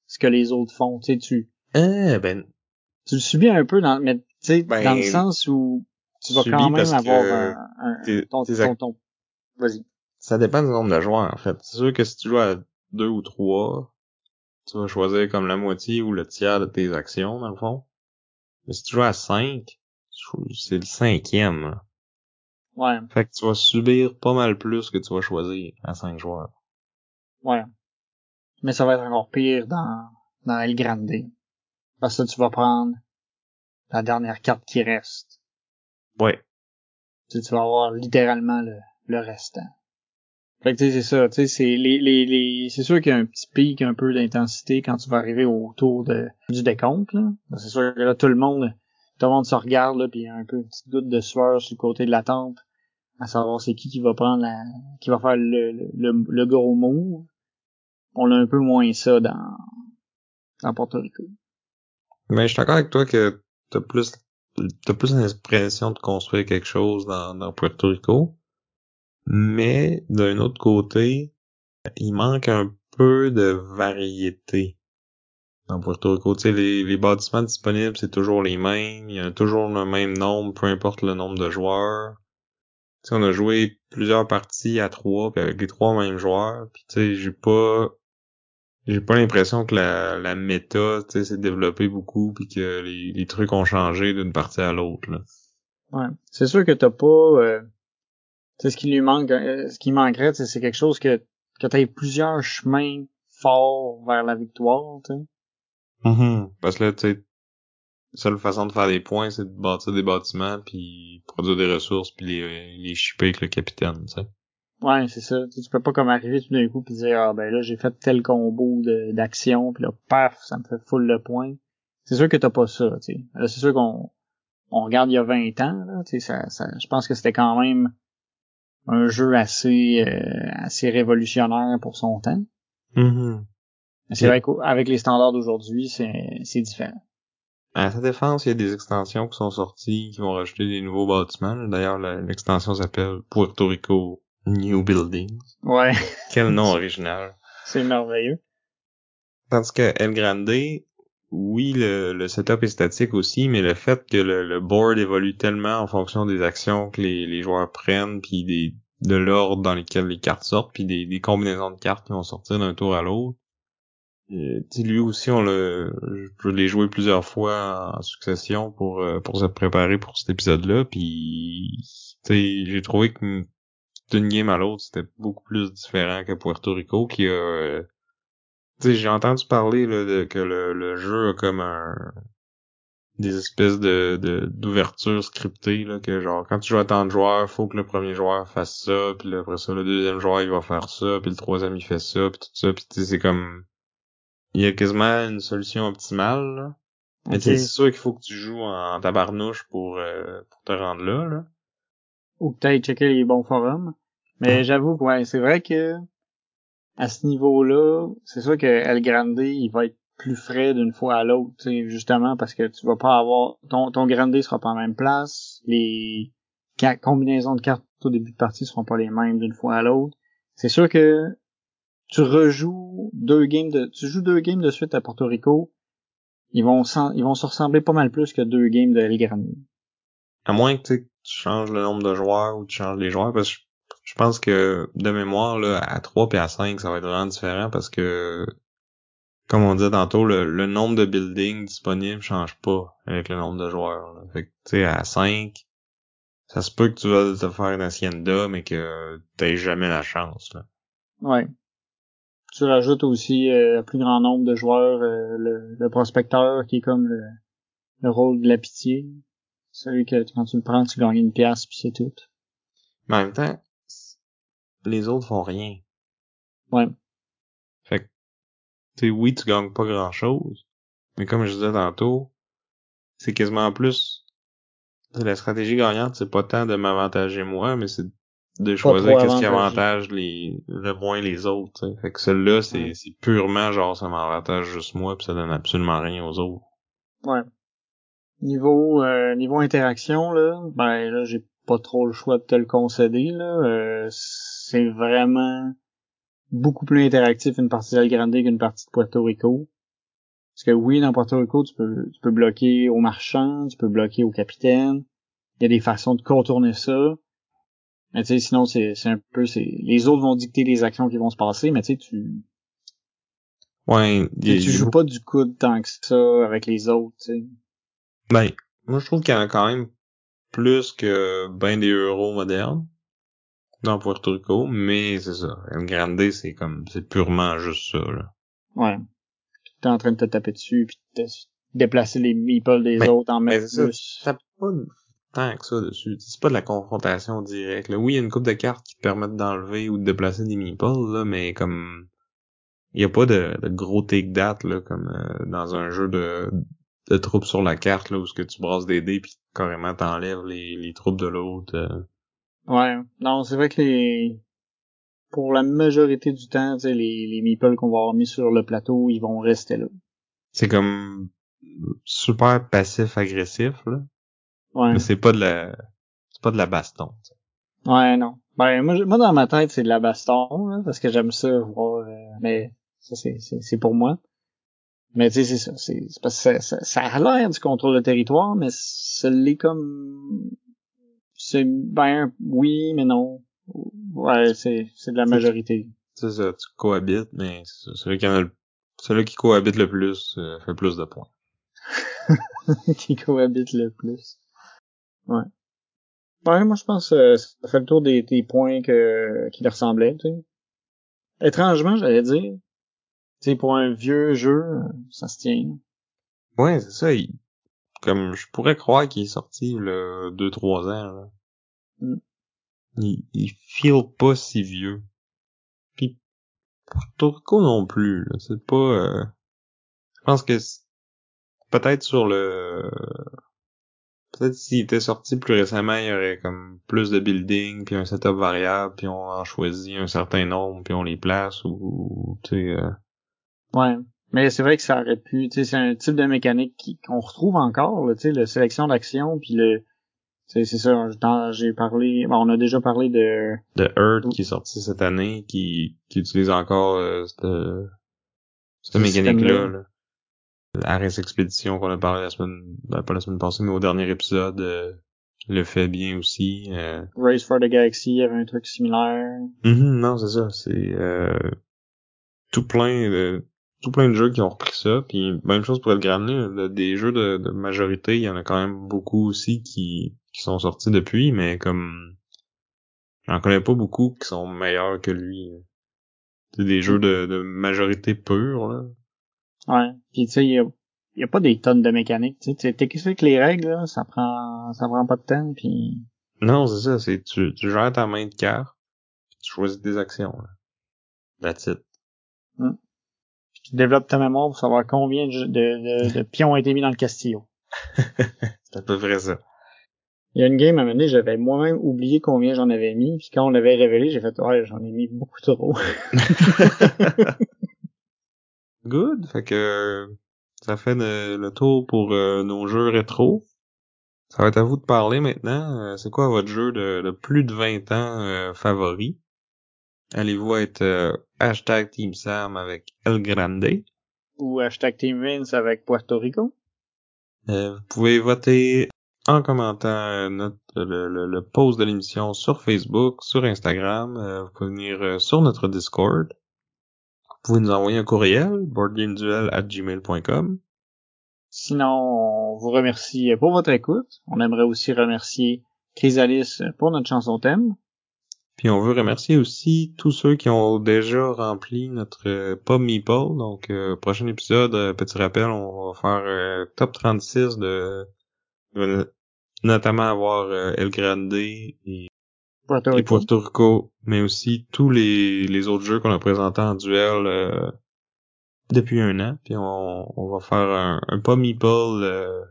ce que les autres font, tu sais, tu le subis un peu dans, mais tu sais, dans le sens où tu vas quand même avoir ton vas-y. Ça dépend du nombre de joueurs, en fait. C'est sûr que si tu joues à 2 ou 3, tu vas choisir comme la moitié ou le tiers de tes actions, dans le fond. Mais si tu joues à 5, c'est le 5e. Ouais. Fait que tu vas subir pas mal plus que tu vas choisir à 5 joueurs. Ouais. Mais ça va être encore pire dans El Grande. Parce que tu vas prendre la dernière carte qui reste. Ouais. Tu vas avoir littéralement le restant. Fait que tu sais, c'est ça, tu sais, c'est les c'est sûr qu'il y a un petit pic un peu d'intensité quand tu vas arriver au tour du décompte, là. C'est sûr que là, tout le monde se regarde, là, pis il y a un peu une petite goutte de sueur sur le côté de la tempe, à savoir c'est qui va prendre qui va faire le gros move. On l'a un peu moins ça dans Puerto Rico. Mais je suis d'accord avec toi que t'as plus l'impression de construire quelque chose dans Puerto Rico. Mais, d'un autre côté, il manque un peu de variété. Dans Puerto Rico, tu sais, les bâtiments disponibles, c'est toujours les mêmes. Il y a toujours le même nombre, peu importe le nombre de joueurs. Tu sais, on a joué plusieurs parties à 3, puis avec les 3 mêmes joueurs. Puis tu sais, j'ai pas l'impression que la méta, tu sais, s'est développée beaucoup, puis que les trucs ont changé d'une partie à l'autre, là. Ouais. C'est sûr que t'as pas, ce qui lui manque, ce qui manquerait, c'est quelque chose que t'aies plusieurs chemins forts vers la victoire, tu sais. Parce que là, tu sais, la seule façon de faire des points, c'est de bâtir des bâtiments, puis produire des ressources, puis les shipper avec le capitaine, tu sais. Ouais, c'est ça. T'sais, tu peux pas comme arriver tout d'un coup pis dire, ah ben là, j'ai fait tel combo d'action, pis là, paf, ça me fait full le point. C'est sûr que t'as pas ça, tu sais. Là, c'est sûr qu'on regarde il y a 20 ans, là, tu sais, ça, je pense que c'était quand même un jeu assez révolutionnaire pour son temps. Mais c'est vrai qu'avec les standards d'aujourd'hui, c'est différent. À sa défense, il y a des extensions qui sont sorties, qui vont rajouter des nouveaux bâtiments. D'ailleurs, l'extension s'appelle Puerto Rico New Buildings. Ouais. Quel nom original. C'est merveilleux. Tandis que El Grande, oui, le setup est statique aussi, mais le fait que le board évolue tellement en fonction des actions que les joueurs prennent, puis de l'ordre dans lequel les cartes sortent, puis des combinaisons de cartes qui vont sortir d'un tour à l'autre. Lui aussi, je l'ai joué plusieurs fois en succession pour se préparer pour cet épisode-là, puis j'ai trouvé que d'une game à l'autre, c'était beaucoup plus différent que Puerto Rico, qui a... j'ai entendu parler là, que le jeu a comme des espèces d'ouverture scriptée, là, que genre quand tu joues à tant de joueurs, faut que le premier joueur fasse ça, puis après ça, le deuxième joueur il va faire ça, puis le troisième il fait ça, puis tout ça, puis c'est comme il y a quasiment une solution optimale, là. Okay. Mais c'est sûr qu'il faut que tu joues en tabarnouche pour te rendre là. Ou que t'ailles checker les bons forums. Mais j'avoue que ouais, c'est vrai que à ce niveau-là, c'est sûr que El Grande, il va être plus frais d'une fois à l'autre, justement, parce que tu vas pas avoir... Ton Grande sera pas en même place, les combinaisons de cartes au début de partie seront pas les mêmes d'une fois à l'autre. C'est sûr que tu rejoues deux games de suite à Puerto Rico, ils vont se ressembler pas mal plus que 2 games de El Grande. À moins que tu changes le nombre de joueurs ou tu changes les joueurs, parce que je pense que, de mémoire, là, à 3 puis à 5, ça va être vraiment différent parce que, comme on disait tantôt, le nombre de buildings disponibles change pas avec le nombre de joueurs, là. Fait que, tu sais, à 5, ça se peut que tu vas te faire une hacienda, mais que t'aies jamais la chance, là. Ouais. Tu rajoutes aussi le plus grand nombre de joueurs, le prospecteur qui est comme le rôle de la pitié. Celui que quand tu le prends, tu gagnes une pièce puis c'est tout. Mais en même temps, les autres font rien. Ouais. Fait que, tu sais, oui, tu gagnes pas grand chose, mais comme je disais tantôt, c'est quasiment plus, la stratégie gagnante, c'est pas tant de m'avantager moi, mais c'est de choisir qu'est-ce qui avantage le moins les autres, t'sais. Fait que celle-là, c'est purement genre, ça m'avantage juste moi pis ça donne absolument rien aux autres. Ouais. Niveau interaction, là, ben, là, j'ai pas trop le choix de te le concéder, là, c'est vraiment beaucoup plus interactif une partie d'El Grande qu'une partie de Puerto Rico. Parce que oui, dans Puerto Rico, tu peux bloquer aux marchands, tu peux bloquer aux capitaines. Il y a des façons de contourner ça. Mais tu sais, sinon, c'est un peu, les autres vont dicter les actions qui vont se passer, mais tu sais, tu joues pas du coude tant que ça avec les autres, tu sais. Ben, moi, je trouve qu'il y en a quand même plus que ben des euros modernes dans Puerto Rico, mais c'est ça. El Grande, c'est purement juste ça, là. Ouais. T'es en train de te taper dessus, pis de déplacer les meeples des autres en même temps. T'as pas tant que ça dessus. C'est pas de la confrontation directe, là. Oui, il y a une couple de cartes qui te permettent d'enlever ou de déplacer des meeples, là, mais comme, il y a pas de gros take that, là, comme, dans un jeu de troupes sur la carte, là, où ce que tu brasses des dés pis carrément t'enlèves les troupes de l'autre. Ouais. Non, c'est vrai que pour la majorité du temps, tu sais, les meeples qu'on va avoir mis sur le plateau, ils vont rester là. C'est comme super passif-agressif, là. Ouais. Mais c'est pas de la baston, t'sais. Ouais, non. Ben, moi, dans ma tête, c'est de la baston, hein, parce que j'aime ça, voir, mais ça, c'est pour moi. Mais tu sais, c'est ça. C'est parce que ça a l'air du contrôle de territoire, mais ça l'est comme, c'est, ben, oui, mais non. Ouais, c'est de la majorité. C'est ça, tu cohabites, mais celui qui cohabite le plus fait plus de points. Qui cohabite le plus. Ouais. Ouais, moi je pense ça fait le tour des points qui leur ressemblaient, tu sais. Étrangement, j'allais dire. Tu sais, pour un vieux jeu, ça se tient. Ouais, c'est ça. Comme je pourrais croire qu'il est sorti là 2-3 ans, là. Mm. Il feel pas si vieux. Puis Puerto Rico non plus, là. C'est pas je pense que peut-être sur le peut-être s'il était sorti plus récemment, il y aurait comme plus de building, puis un setup variable, puis on en choisit un certain nombre, puis on les place ou tu sais Ouais, mais c'est vrai que ça aurait pu, tu sais, c'est un type de mécanique qu'on retrouve encore, tu sais, la sélection d'action puis le c'est ça, on a déjà parlé de Earth qui est sorti cette année, qui utilise encore cette mécanique-là, là. Ares Expedition qu'on a parlé pas la semaine passée, mais au dernier épisode, le fait bien aussi. Race for the Galaxy, il y avait un truc similaire. Non, c'est ça, c'est tout plein de jeux qui ont repris ça, puis même chose pour El Grande, des jeux de majorité, il y en a quand même beaucoup aussi qui sont sortis depuis, mais comme j'en connais pas beaucoup qui sont meilleurs que lui. C'est des jeux de majorité pure, là. Ouais, puis tu sais, il y a pas des tonnes de mécaniques, tu sais, t'expliques les règles, là, ça prend pas de temps, puis non, c'est ça, c'est tu gères ta main de cartes, tu choisis tes actions, là. That's it. Mm. Tu développes ta mémoire pour savoir combien de pions ont été mis dans le castillo. C'est à peu près ça. Il y a une game à un moment donné, j'avais moi-même oublié combien j'en avais mis, puis quand on l'avait révélé, j'ai fait « Ouais, j'en ai mis beaucoup trop. » Good, fait que ça fait le tour pour nos jeux rétro. Ça va être à vous de parler maintenant. C'est quoi votre jeu de plus de 20 ans favori? Allez-vous être hashtag Team Sam avec El Grande? Ou hashtag Team Vince avec Puerto Rico? Vous pouvez voter en commentant le post de l'émission sur Facebook, sur Instagram. Vous pouvez venir sur notre Discord. Vous pouvez nous envoyer un courriel, boardgameduel@gmail.com. Sinon, on vous remercie pour votre écoute. On aimerait aussi remercier Chrysalis pour notre chanson thème. Puis on veut remercier aussi tous ceux qui ont déjà rempli notre Pub Meeple. Donc, prochain épisode, petit rappel, on va faire top 36 de notamment avoir El Grande et Puerto Rico, mais aussi tous les autres jeux qu'on a présentés en duel depuis un an. Puis on va faire un Pub Meeple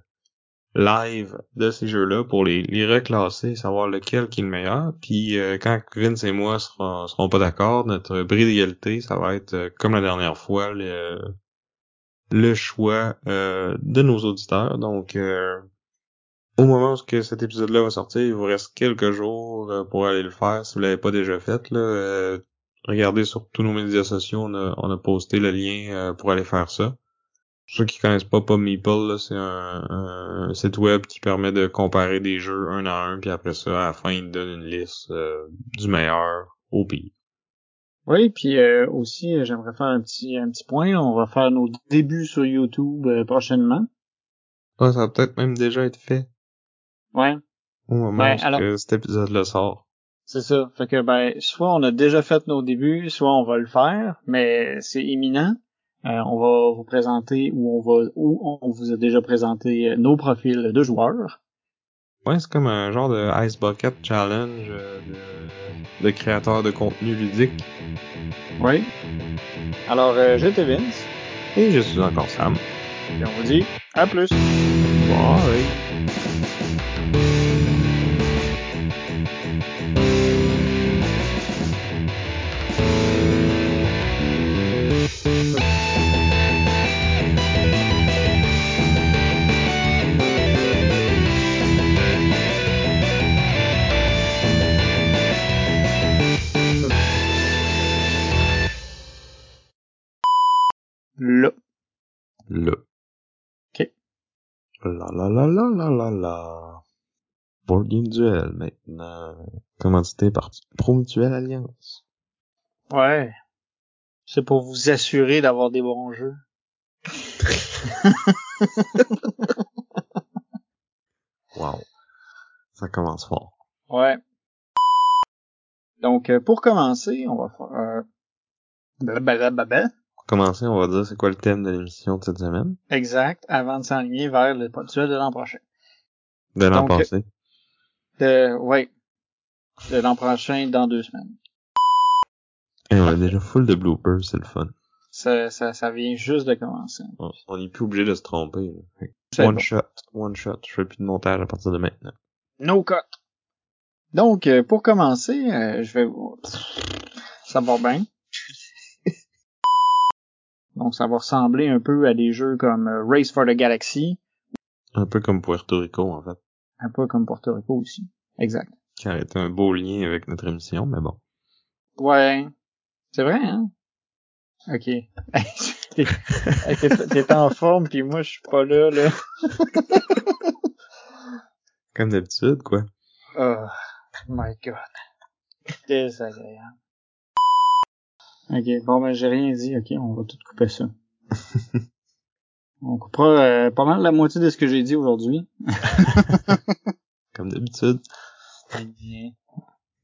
live de ces jeux-là pour les reclasser, savoir lequel qui est le meilleur. Puis quand Vince et moi seront pas d'accord, notre bris d'égalité, ça va être comme la dernière fois le choix de nos auditeurs. Donc au moment où cet épisode-là va sortir, il vous reste quelques jours pour aller le faire si vous l'avez pas déjà fait. Là, regardez sur tous nos médias sociaux, on a posté le lien pour aller faire ça. Pour ceux qui connaissent pas Meeple, là, c'est un site web qui permet de comparer des jeux un à un, puis après ça, à la fin, il donne une liste du meilleur au pire. Oui, puis aussi, j'aimerais faire un petit point. On va faire nos débuts sur YouTube prochainement. Ah, ça va peut-être même déjà être fait. Ouais. Au moment que cet épisode-là sort. C'est ça. Fait que soit on a déjà fait nos débuts, soit on va le faire, mais c'est imminent. On va vous présenter où on vous a déjà présenté nos profils de joueurs. Ouais, c'est comme un genre de Ice Bucket Challenge de créateurs de contenu ludique. Oui. Alors, j'étais Vince. Et je suis encore Sam. Et on vous dit à plus. Bye. Le. Ok. La la la la la la la. Board Game Duel, maintenant. Commandité par Promutuelle Alliance. Ouais. C'est pour vous assurer d'avoir des bons jeux. Wow. Ça commence fort. Ouais. Donc, pour commencer, on va faire... Commencer, on va dire c'est quoi le thème de l'émission de cette semaine. Exact, avant de s'enligner vers le duel de l'an prochain. De l'an passé. Oui. De l'an prochain, dans 2 semaines. Et on a déjà full de bloopers, c'est le fun. Ça vient juste de commencer. On n'est plus obligé de se tromper. One shot, je fais plus de montage à partir de maintenant. No cut. Donc, pour commencer, je vais... Ça va bien. Donc, ça va ressembler un peu à des jeux comme Race for the Galaxy. Un peu comme Puerto Rico, en fait. Un peu comme Puerto Rico aussi. Exact. Qui aurait été un beau lien avec notre émission, mais bon. Ouais. C'est vrai, hein? Ok. t'es en forme, pis moi, je suis pas là. Comme d'habitude, quoi. Oh, my God. Désagréable. Ok, bon j'ai rien dit, ok, on va tout couper ça. On coupera pas mal la moitié de ce que j'ai dit aujourd'hui. Comme d'habitude. Très bien.